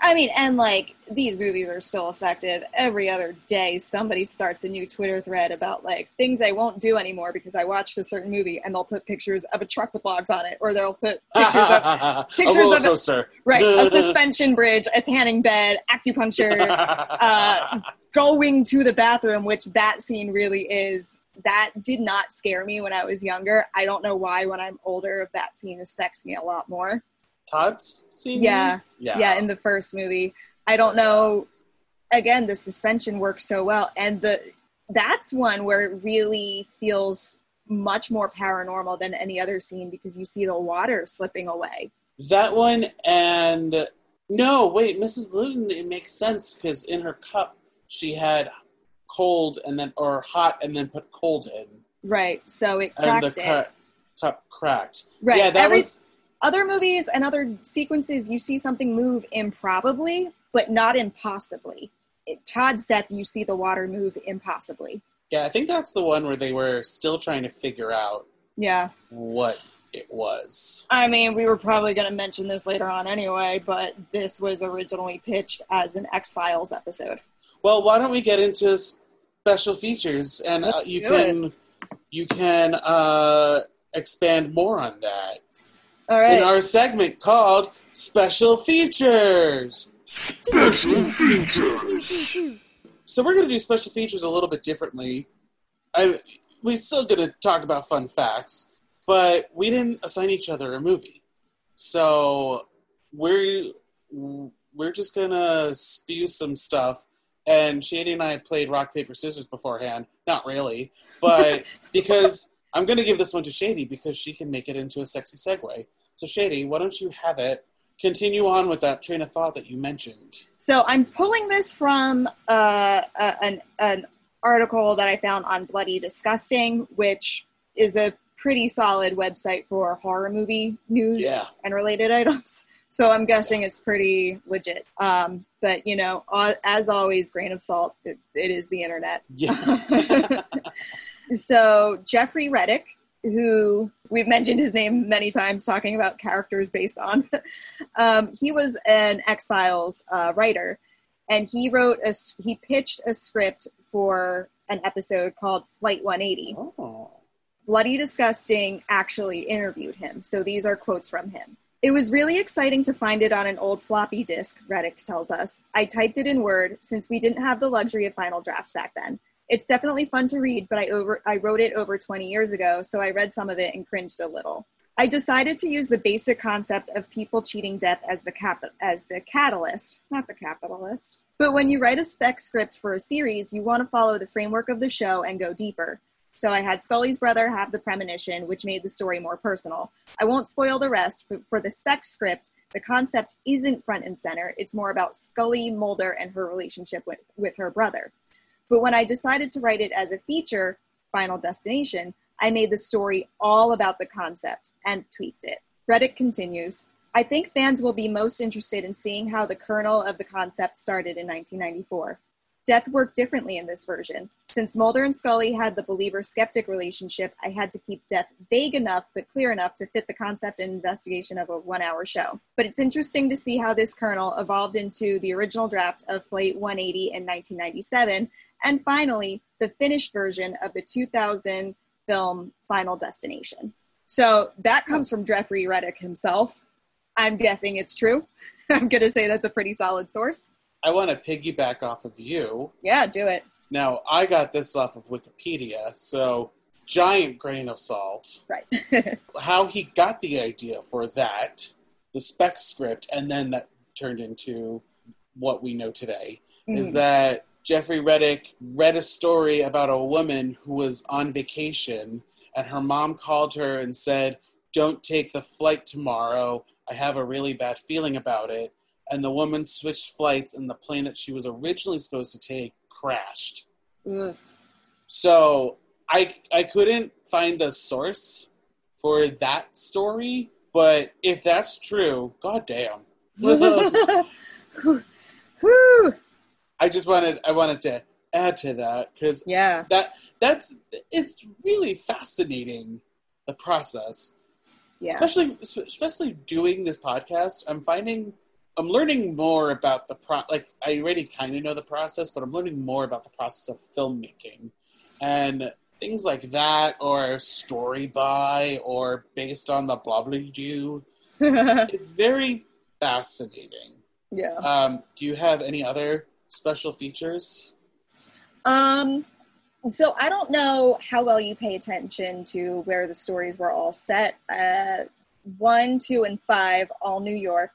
I mean, and like these movies are still effective. Every other day, somebody starts a new Twitter thread about like things I won't do anymore because I watched a certain movie, and they'll put pictures of a truck with logs on it, or they'll put pictures of pictures a roller coaster. of a, right a suspension bridge, a tanning bed, acupuncture. uh, Going to the bathroom, which that scene really is, that did not scare me when I was younger. I don't know why when I'm older, that scene affects me a lot more. Todd's scene? Yeah. Yeah, yeah in the first movie. I don't know. Again, the suspension works so well. And the that's one where it really feels much more paranormal than any other scene because you see the water slipping away. That one and... No, wait, Missus Luton, it makes sense because in her cup, she had cold and then, or hot and then put cold in. Right. So it cracked. And the cu- it. cup cracked. Right. Yeah, that Every, was. Other movies and other sequences, you see something move improbably, but not impossibly. At Todd's death, you see the water move impossibly. Yeah, I think that's the one where they were still trying to figure out. Yeah. What it was. I mean, we were probably going to mention this later on anyway, but this was originally pitched as an X-Files episode. Well, why don't we get into special features, and uh, you, can, you can you uh, can expand more on that. All right. In our segment called Special Features. Special Features. So we're going to do special features a little bit differently. I, we're still going to talk about fun facts, but we didn't assign each other a movie. So we're, we're just going to spew some stuff. And Shady and I played rock, paper, scissors beforehand. Not really, but because I'm going to give this one to Shady because she can make it into a sexy segue. So Shady, why don't you have it? Continue on with that train of thought that you mentioned. So I'm pulling this from uh, a, an, an article that I found on Bloody Disgusting, which is a pretty solid website for horror movie news yeah. and related items. So I'm guessing yeah. it's pretty legit. Um, but, you know, as always, grain of salt, it, it is the internet. Yeah. So Jeffrey Reddick, who we've mentioned his name many times talking about characters based on. um, he was an X-Files uh, writer, and he wrote, a, he pitched a script for an episode called Flight one eighty. Oh. Bloody Disgusting actually interviewed him, so these are quotes from him. It was really exciting to find it on an old floppy disk, Reddick tells us. I typed it in Word, since we didn't have the luxury of Final Drafts back then. It's definitely fun to read, but I over I wrote it over twenty years ago, so I read some of it and cringed a little. I decided to use the basic concept of people cheating death as the cap- as the catalyst, not the capitalist. But when you write a spec script for a series, you want to follow the framework of the show and go deeper. So I had Scully's brother have the premonition, which made the story more personal. I won't spoil the rest, but for the spec script, the concept isn't front and center. It's more about Scully, Mulder, and her relationship with, with her brother. But when I decided to write it as a feature, Final Destination, I made the story all about the concept and tweaked it. Reddick continues, I think fans will be most interested in seeing how the kernel of the concept started in nineteen ninety-four. Death worked differently in this version. Since Mulder and Scully had the believer-skeptic relationship, I had to keep death vague enough but clear enough to fit the concept and investigation of a one-hour show. But it's interesting to see how this kernel evolved into the original draft of Flight one eighty in nineteen ninety-seven, and finally, the finished version of the two thousand film Final Destination. So that comes from Jeffrey Reddick himself. I'm guessing it's true. I'm going to say that's a pretty solid source. I want to piggyback off of you. Yeah, do it. Now, I got this off of Wikipedia, so giant grain of salt. Right. How he got the idea for that, the spec script, and then that turned into what we know today, mm-hmm. is that Jeffrey Reddick read a story about a woman who was on vacation, and her mom called her and said, don't take the flight tomorrow. I have a really bad feeling about it. And the woman switched flights, and the plane that she was originally supposed to take crashed. Ugh. So I I couldn't find a source for that story, but if that's true, goddamn. I just wanted I wanted to add to that because yeah. that that's it's really fascinating, the process. Yeah. Especially especially doing this podcast, I'm finding I'm learning more about the pro like I already kind of know the process, but I'm learning more about the process of filmmaking and things like that, or story by, or based on the blah blah do. It's very fascinating. Yeah. Um, do you have any other special features? Um, so I don't know how well you pay attention to where the stories were all set. Uh, one, two, and five, all New York,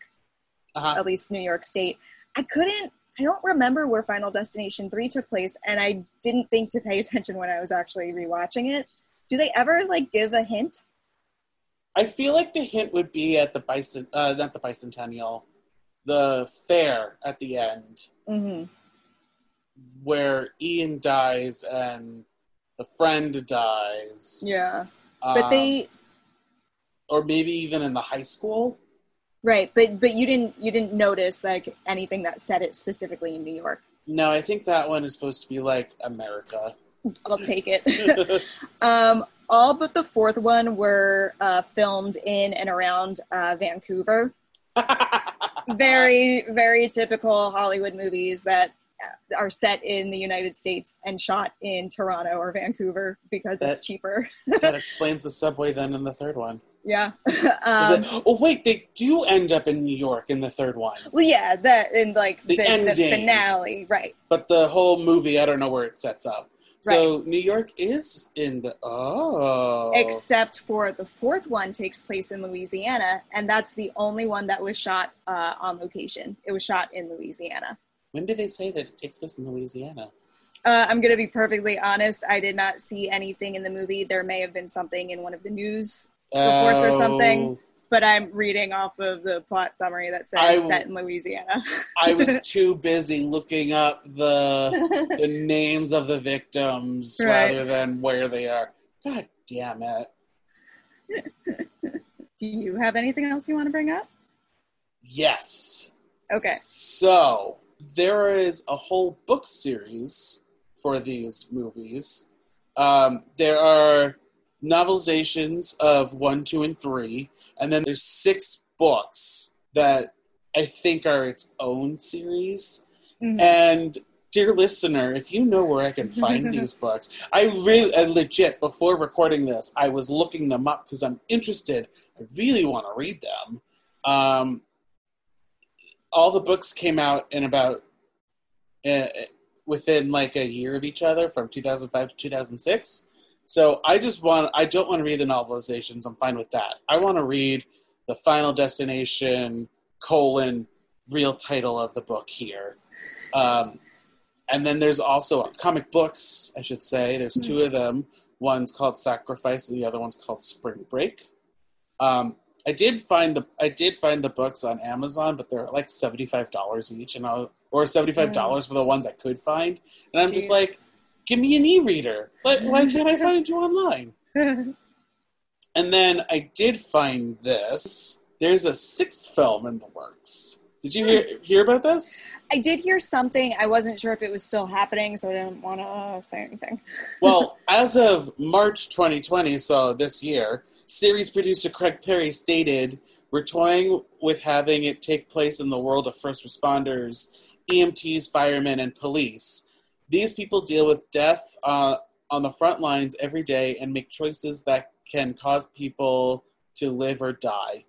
uh-huh. at least New York State. I couldn't, I don't remember where Final Destination three took place, and I didn't think to pay attention when I was actually rewatching it. Do they ever, like, give a hint? I feel like the hint would be at the bicent, uh, not the bicentennial, the fair at the end. Mm-hmm. Where Ian dies and the friend dies. Yeah. But um, they... Or maybe even in the high school. Right, but but you didn't you didn't notice like anything that said it specifically in New York. No, I think that one is supposed to be like America. I'll take it. um, all but the fourth one were uh, filmed in and around uh, Vancouver. Very, very typical Hollywood movies that are set in the United States and shot in Toronto or Vancouver because that, it's cheaper. That explains the subway then in the third one. Yeah. um, like, oh, wait, they do end up in New York in the third one. Well, yeah, that and like the, the, the finale, right. But the whole movie, I don't know where it sets up. So right. New York is in the, oh. Except for the fourth one takes place in Louisiana, and that's the only one that was shot uh, on location. It was shot in Louisiana. When did they say that it takes place in Louisiana? Uh, I'm going to be perfectly honest. I did not see anything in the movie. There may have been something in one of the news reports oh. or something, but I'm reading off of the plot summary that says w- set in Louisiana. I was too busy looking up the the names of the victims right. rather than where they are. God damn it. Do you have anything else you want to bring up? Yes. Okay. So, there is a whole book series for these movies. Um, there are novelizations of one, two, and three, and then there's six books that I think are its own series. Mm-hmm. And dear listener, if you know where I can find these books, I really, I legit, before recording this, I was looking them up because I'm interested. I really want to read them. Um, all the books came out in about, uh, within like a year of each other from two thousand five to two thousand six. So I just want, I don't want to read the novelizations. I'm fine with that. I want to read the Final Destination, colon, real title of the book here. Um, and then there's also comic books, I should say. There's mm-hmm. two of them. One's called Sacrifice and the other one's called Spring Break. Um, I did find the, I did find the books on Amazon, but they're like seventy-five dollars each and I'll, or seventy-five dollars mm-hmm. for the ones I could find. And I'm Jeez. just like, give me an e-reader. Like, why can't I find you online? And then I did find this. There's a sixth film in the works. Did you hear, hear about this? I did hear something. I wasn't sure if it was still happening, so I didn't want to uh, say anything. Well, as of March twenty twenty, so this year, series producer Craig Perry stated, "We're toying with having it take place in the world of first responders, E M Ts, firemen, and police. These people deal with death uh, on the front lines every day and make choices that can cause people to live or die.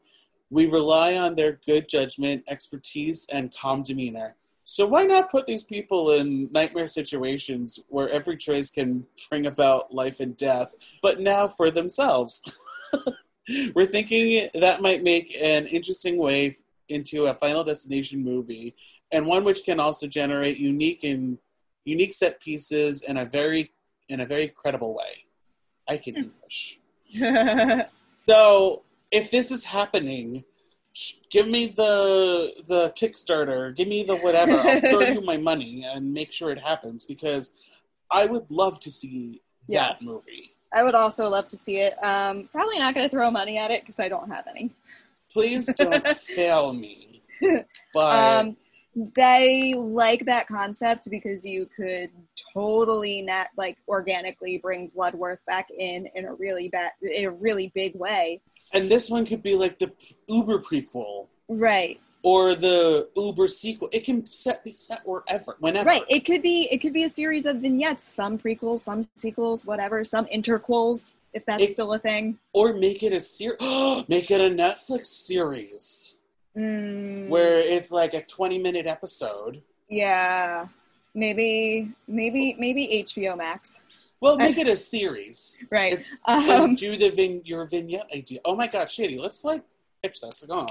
We rely on their good judgment, expertise, and calm demeanor. So why not put these people in nightmare situations where every choice can bring about life and death, but now for themselves? We're thinking that might make an interesting way into a Final Destination movie, and one which can also generate unique and unique set pieces in a very in a very credible way." I can English. So if this is happening, sh- give me the the Kickstarter, give me the whatever. I'll throw you my money and make sure it happens, because I would love to see yeah. that movie. I would also love to see it. Um, probably not going to throw money at it because I don't have any. Please don't fail me. But. Um, They like that concept because you could totally not like organically bring Bloodworth back in in a really bad, in a really big way. And this one could be like the Uber prequel, right? Or the Uber sequel. It can set be set wherever, whenever. Right. It could be. It could be a series of vignettes. Some prequels, some sequels, whatever. Some interquels, if that's it, still a thing. Or make it a ser- Make it a Netflix series. Mm. Where it's like a twenty-minute episode. Yeah, maybe, maybe, maybe H B O Max. Well, make I, it a series, right? If, um, do the vin- your vignette idea. Oh my God, shitty. Let's like pitch this. Go on.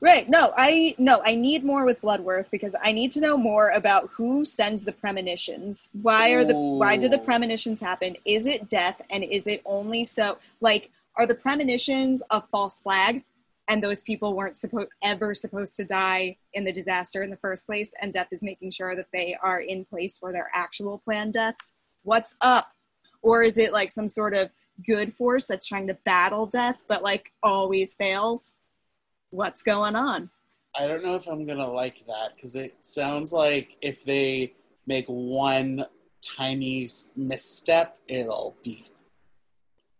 Right? No, I no, I need more with Bloodworth because I need to know more about who sends the premonitions. Why are Ooh. the why do the premonitions happen? Is it death, and is it only so? Like, are the premonitions a false flag? And those people weren't suppo- ever supposed to die in the disaster in the first place, and death is making sure that they are in place for their actual planned deaths. What's up? Or is it like some sort of good force that's trying to battle death, but like always fails? What's going on? I don't know if I'm gonna like that, because it sounds like if they make one tiny misstep, it'll be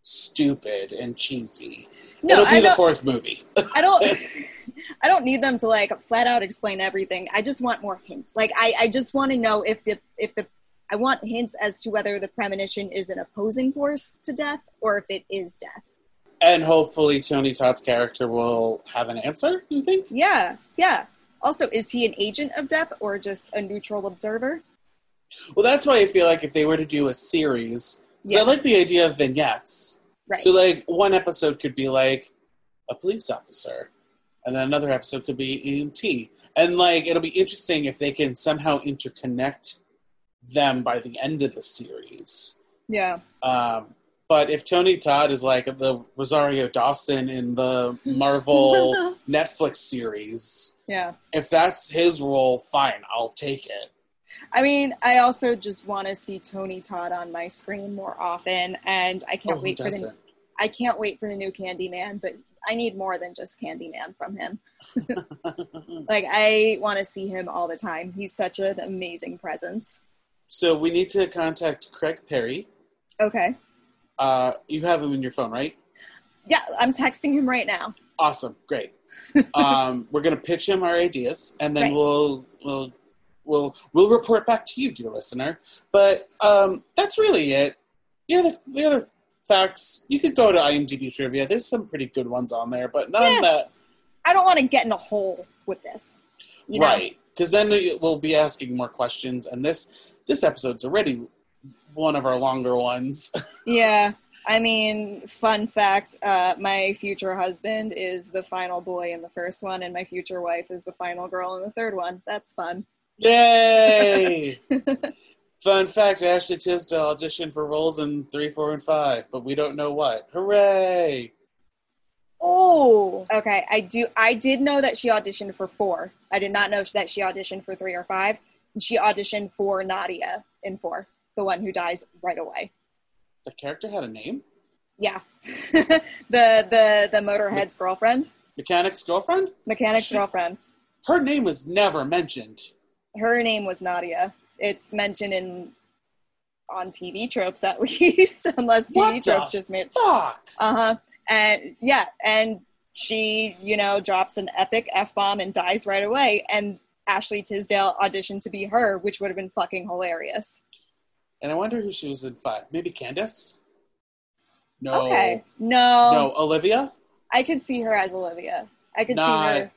stupid and cheesy. No, it'll be I the fourth movie. I don't I don't need them to like flat out explain everything. I just want more hints. Like I, I just want to know if the if the I want hints as to whether the premonition is an opposing force to death or if it is death. And hopefully Tony Todd's character will have an answer, you think? Yeah, yeah. Also, is he an agent of death or just a neutral observer? Well, that's why I feel like if they were to do a series, yeah. So I like the idea of vignettes. Right. So, like, one episode could be, like, a police officer. And then another episode could be E M T. And, like, it'll be interesting if they can somehow interconnect them by the end of the series. Yeah. Um, but if Tony Todd is, like, the Rosario Dawson in the Marvel Netflix series, yeah, if that's his role, fine, I'll take it. I mean, I also just want to see Tony Todd on my screen more often, and I can't oh, wait for the I can't wait for the new Candyman, but I need more than just Candyman from him. Like, I want to see him all the time. He's such an amazing presence. So we need to contact Craig Perry. Okay. Uh, you have him in your phone, right? Yeah, I'm texting him right now. Awesome, great. um, we're gonna pitch him our ideas, and then right. we'll we'll. We'll we'll report back to you, dear listener. But um, that's really it. The other, the other facts, you could go to IMDb Trivia. There's some pretty good ones on there, but none yeah. that... I don't want to get in a hole with this. You know? Right, because then we'll be asking more questions, and this, this episode's already one of our longer ones. Yeah, I mean, fun fact, uh, my future husband is the final boy in the first one, and my future wife is the final girl in the third one. That's fun. Yay! Fun fact, Ashley Tisdale auditioned for roles in three, four, and five, but we don't know what. Hooray! Oh! Okay, I do. I did know that she auditioned for four. I did not know that she auditioned for three or five. And she auditioned for Nadia in four, the one who dies right away. The character had a name? Yeah. the, the, the Motorhead's Me- girlfriend. Mechanic's girlfriend? Mechanic's she, girlfriend. Her name was never mentioned. Her name was Nadia. It's mentioned in on T V Tropes at least, unless T V what Tropes just made fuck. Uh-huh. And yeah, and she, you know, drops an epic F-bomb and dies right away, and Ashley Tisdale auditioned to be her, which would have been fucking hilarious. And I wonder who she was in five. Maybe Candace? No. Okay. No. No, Olivia? I could see her as Olivia. I could Not, see her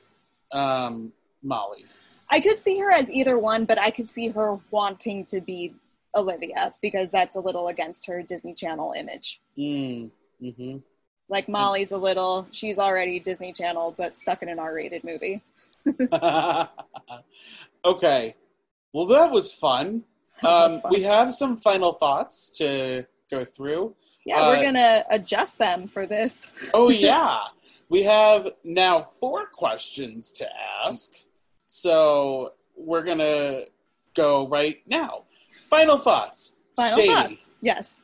um Molly. I could see her as either one, but I could see her wanting to be Olivia because that's a little against her Disney Channel image. Mm. Mm-hmm. Like Molly's a little, she's already Disney Channel, but stuck in an R-rated movie. Okay. Well, that was fun. Um, that was fun. We have some final thoughts to go through. Yeah, uh, we're going to adjust them for this. Oh, yeah. We have now four questions to ask. So we're going to go right now. Final thoughts. Final Shady. thoughts. Yes.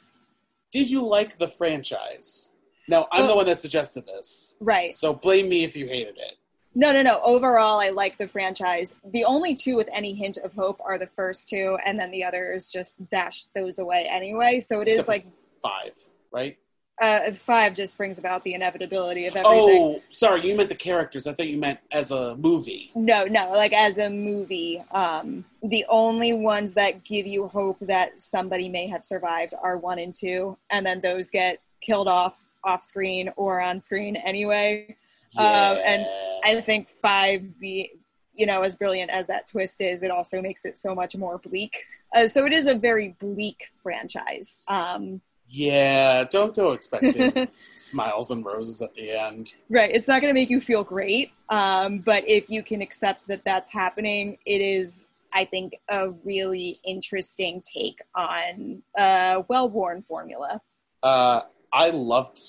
Did you like the franchise? Now, I'm well, the one that suggested this. Right. So blame me if you hated it. No, no, no. Overall, I like the franchise. The only two with any hint of hope are the first two, and then the others just dashed those away anyway. So it is Except like... Five, right? Uh, five just brings about the inevitability of everything. Oh, sorry, you meant the characters. I thought you meant as a movie. No, no, like as a movie. Um, the only ones that give you hope that somebody may have survived are one and two, and then those get killed off off screen or on screen anyway. Yeah. Uh, and I think five, be, you know, as brilliant as that twist is, it also makes it so much more bleak. Uh, so it is a very bleak franchise. Um Yeah, don't go expecting smiles and roses at the end. Right, it's not going to make you feel great, um, but if you can accept that that's happening, it is, I think, a really interesting take on a well-worn formula. Uh, I loved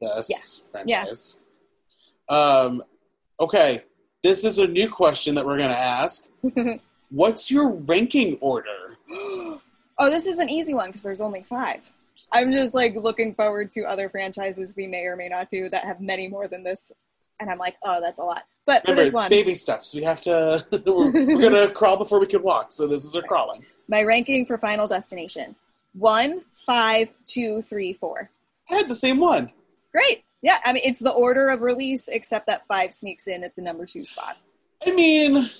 this yeah. franchise. Yeah. Um, okay, this is a new question that we're going to ask. What's your ranking order? Oh, this is an easy one because there's only five. I'm just, like, looking forward to other franchises we may or may not do that have many more than this. And I'm like, oh, that's a lot. But Remember, for this one... baby steps. We have to... we're we're going to crawl before we can walk. So this is our crawling. My ranking for Final Destination. One, five, two, three, four. I had the same one. Great. Yeah, I mean, it's the order of release, except that five sneaks in at the number two spot. I mean,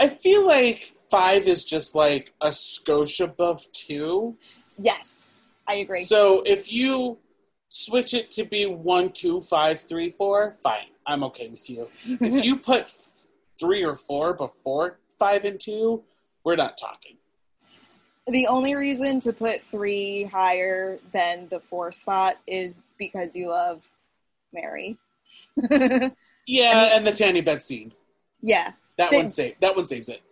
I feel like five is just, like, a skosh above two. Yes. I agree. So if you switch it to be one, two, five, three, four, fine. I'm okay with you. If you put three or four before five and two, we're not talking. The only reason to put three higher than the four spot is because you love Mary. Yeah, I mean, and the tanny bed scene. Yeah. That, they, one, save, that one saves it.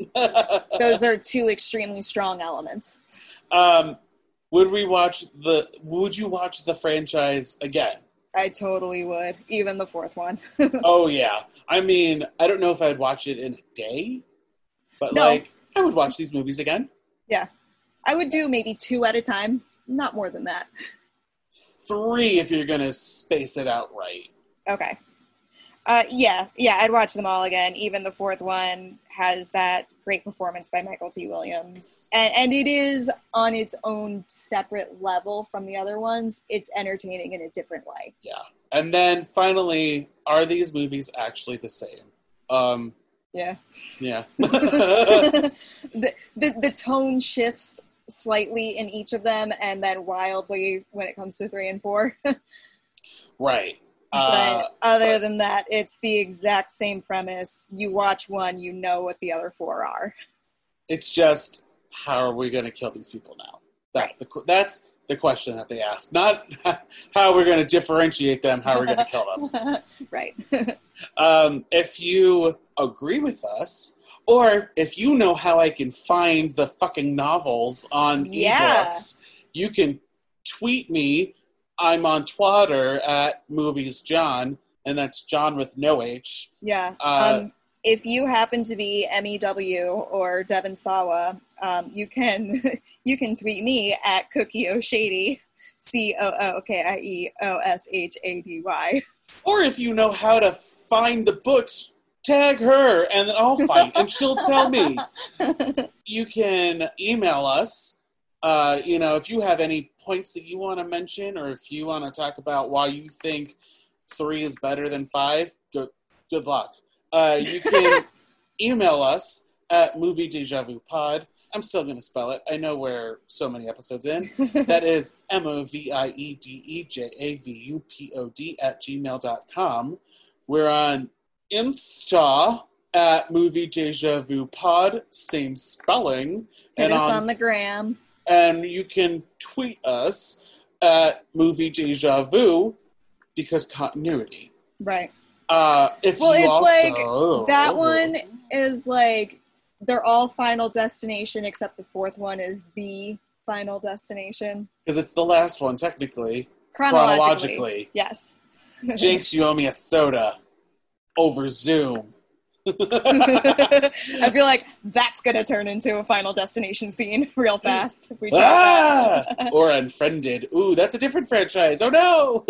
Those are two extremely strong elements. Um, would we watch the, would you watch the franchise again? I totally would. Even the fourth one. Oh, yeah. I mean, I don't know if I'd watch it in a day, but no. like, I would watch these movies again. Yeah. I would do maybe two at a time, not more than that. Three if you're going to space it out right. Okay. Uh, yeah, yeah, I'd watch them all again. Even the fourth one has that great performance by Mykelti Williamson. And, and it is on its own separate level from the other ones. It's entertaining in a different way. Yeah. And then finally, are these movies actually the same? Um, yeah. Yeah. the, the the tone shifts slightly in each of them, and then wildly when it comes to three and four. Right. Uh, but other but, than that, it's the exact same premise. You watch one, you know what the other four are. It's just, how are we going to kill these people now? That's right. the that's the question that they ask. Not how we're going to differentiate them, how we're going to kill them. Right. um, if you agree with us, or if you know how I can find the fucking novels on yeah. ebooks, you can tweet me. I'm on Twitter at Movies John, and that's John with no H. Yeah. Uh, um, if you happen to be M E W or Devin Sawa, um, you can you can tweet me at Cookie O'Shady, C O O K I E O S H A D Y. Or if you know how to find the books, tag her, and then I'll find, and she'll tell me. You can email us. Uh, you know, if you have any points that you want to mention, or if you want to talk about why you think three is better than five, good, good luck. Uh, you can email us at Movie Deja Vu Pod. I'm still going to spell it. I know we're so many episodes in. That is M O V I E D E J A V U P O D at gmail dot com. We're on Insta at Movie Deja Vu Pod, same spelling. Hit and us on, on the gram. And you can tweet us at Movie Deja Vu, because continuity. Right. Uh, if well, you it's also... like, that one is like, they're all Final Destination, except the fourth one is the Final Destination. Because it's the last one, technically. Chronologically. Chronologically. Yes. Jinx, you owe me a soda. Over Zoom. I feel like that's gonna turn into a Final Destination scene real fast if we ah! Or Unfriended. Ooh, that's a different franchise. Oh no.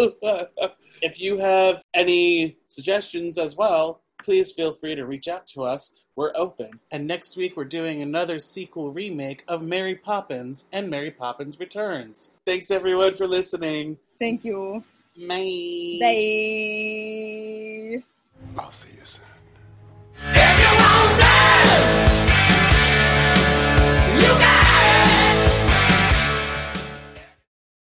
If you have any suggestions as well, please feel free to reach out to us. We're open. And next week we're doing another sequel remake of Mary Poppins and Mary Poppins Returns. Thanks everyone for listening. Thank you. Bye. Bye. I'll see you soon. Yeah!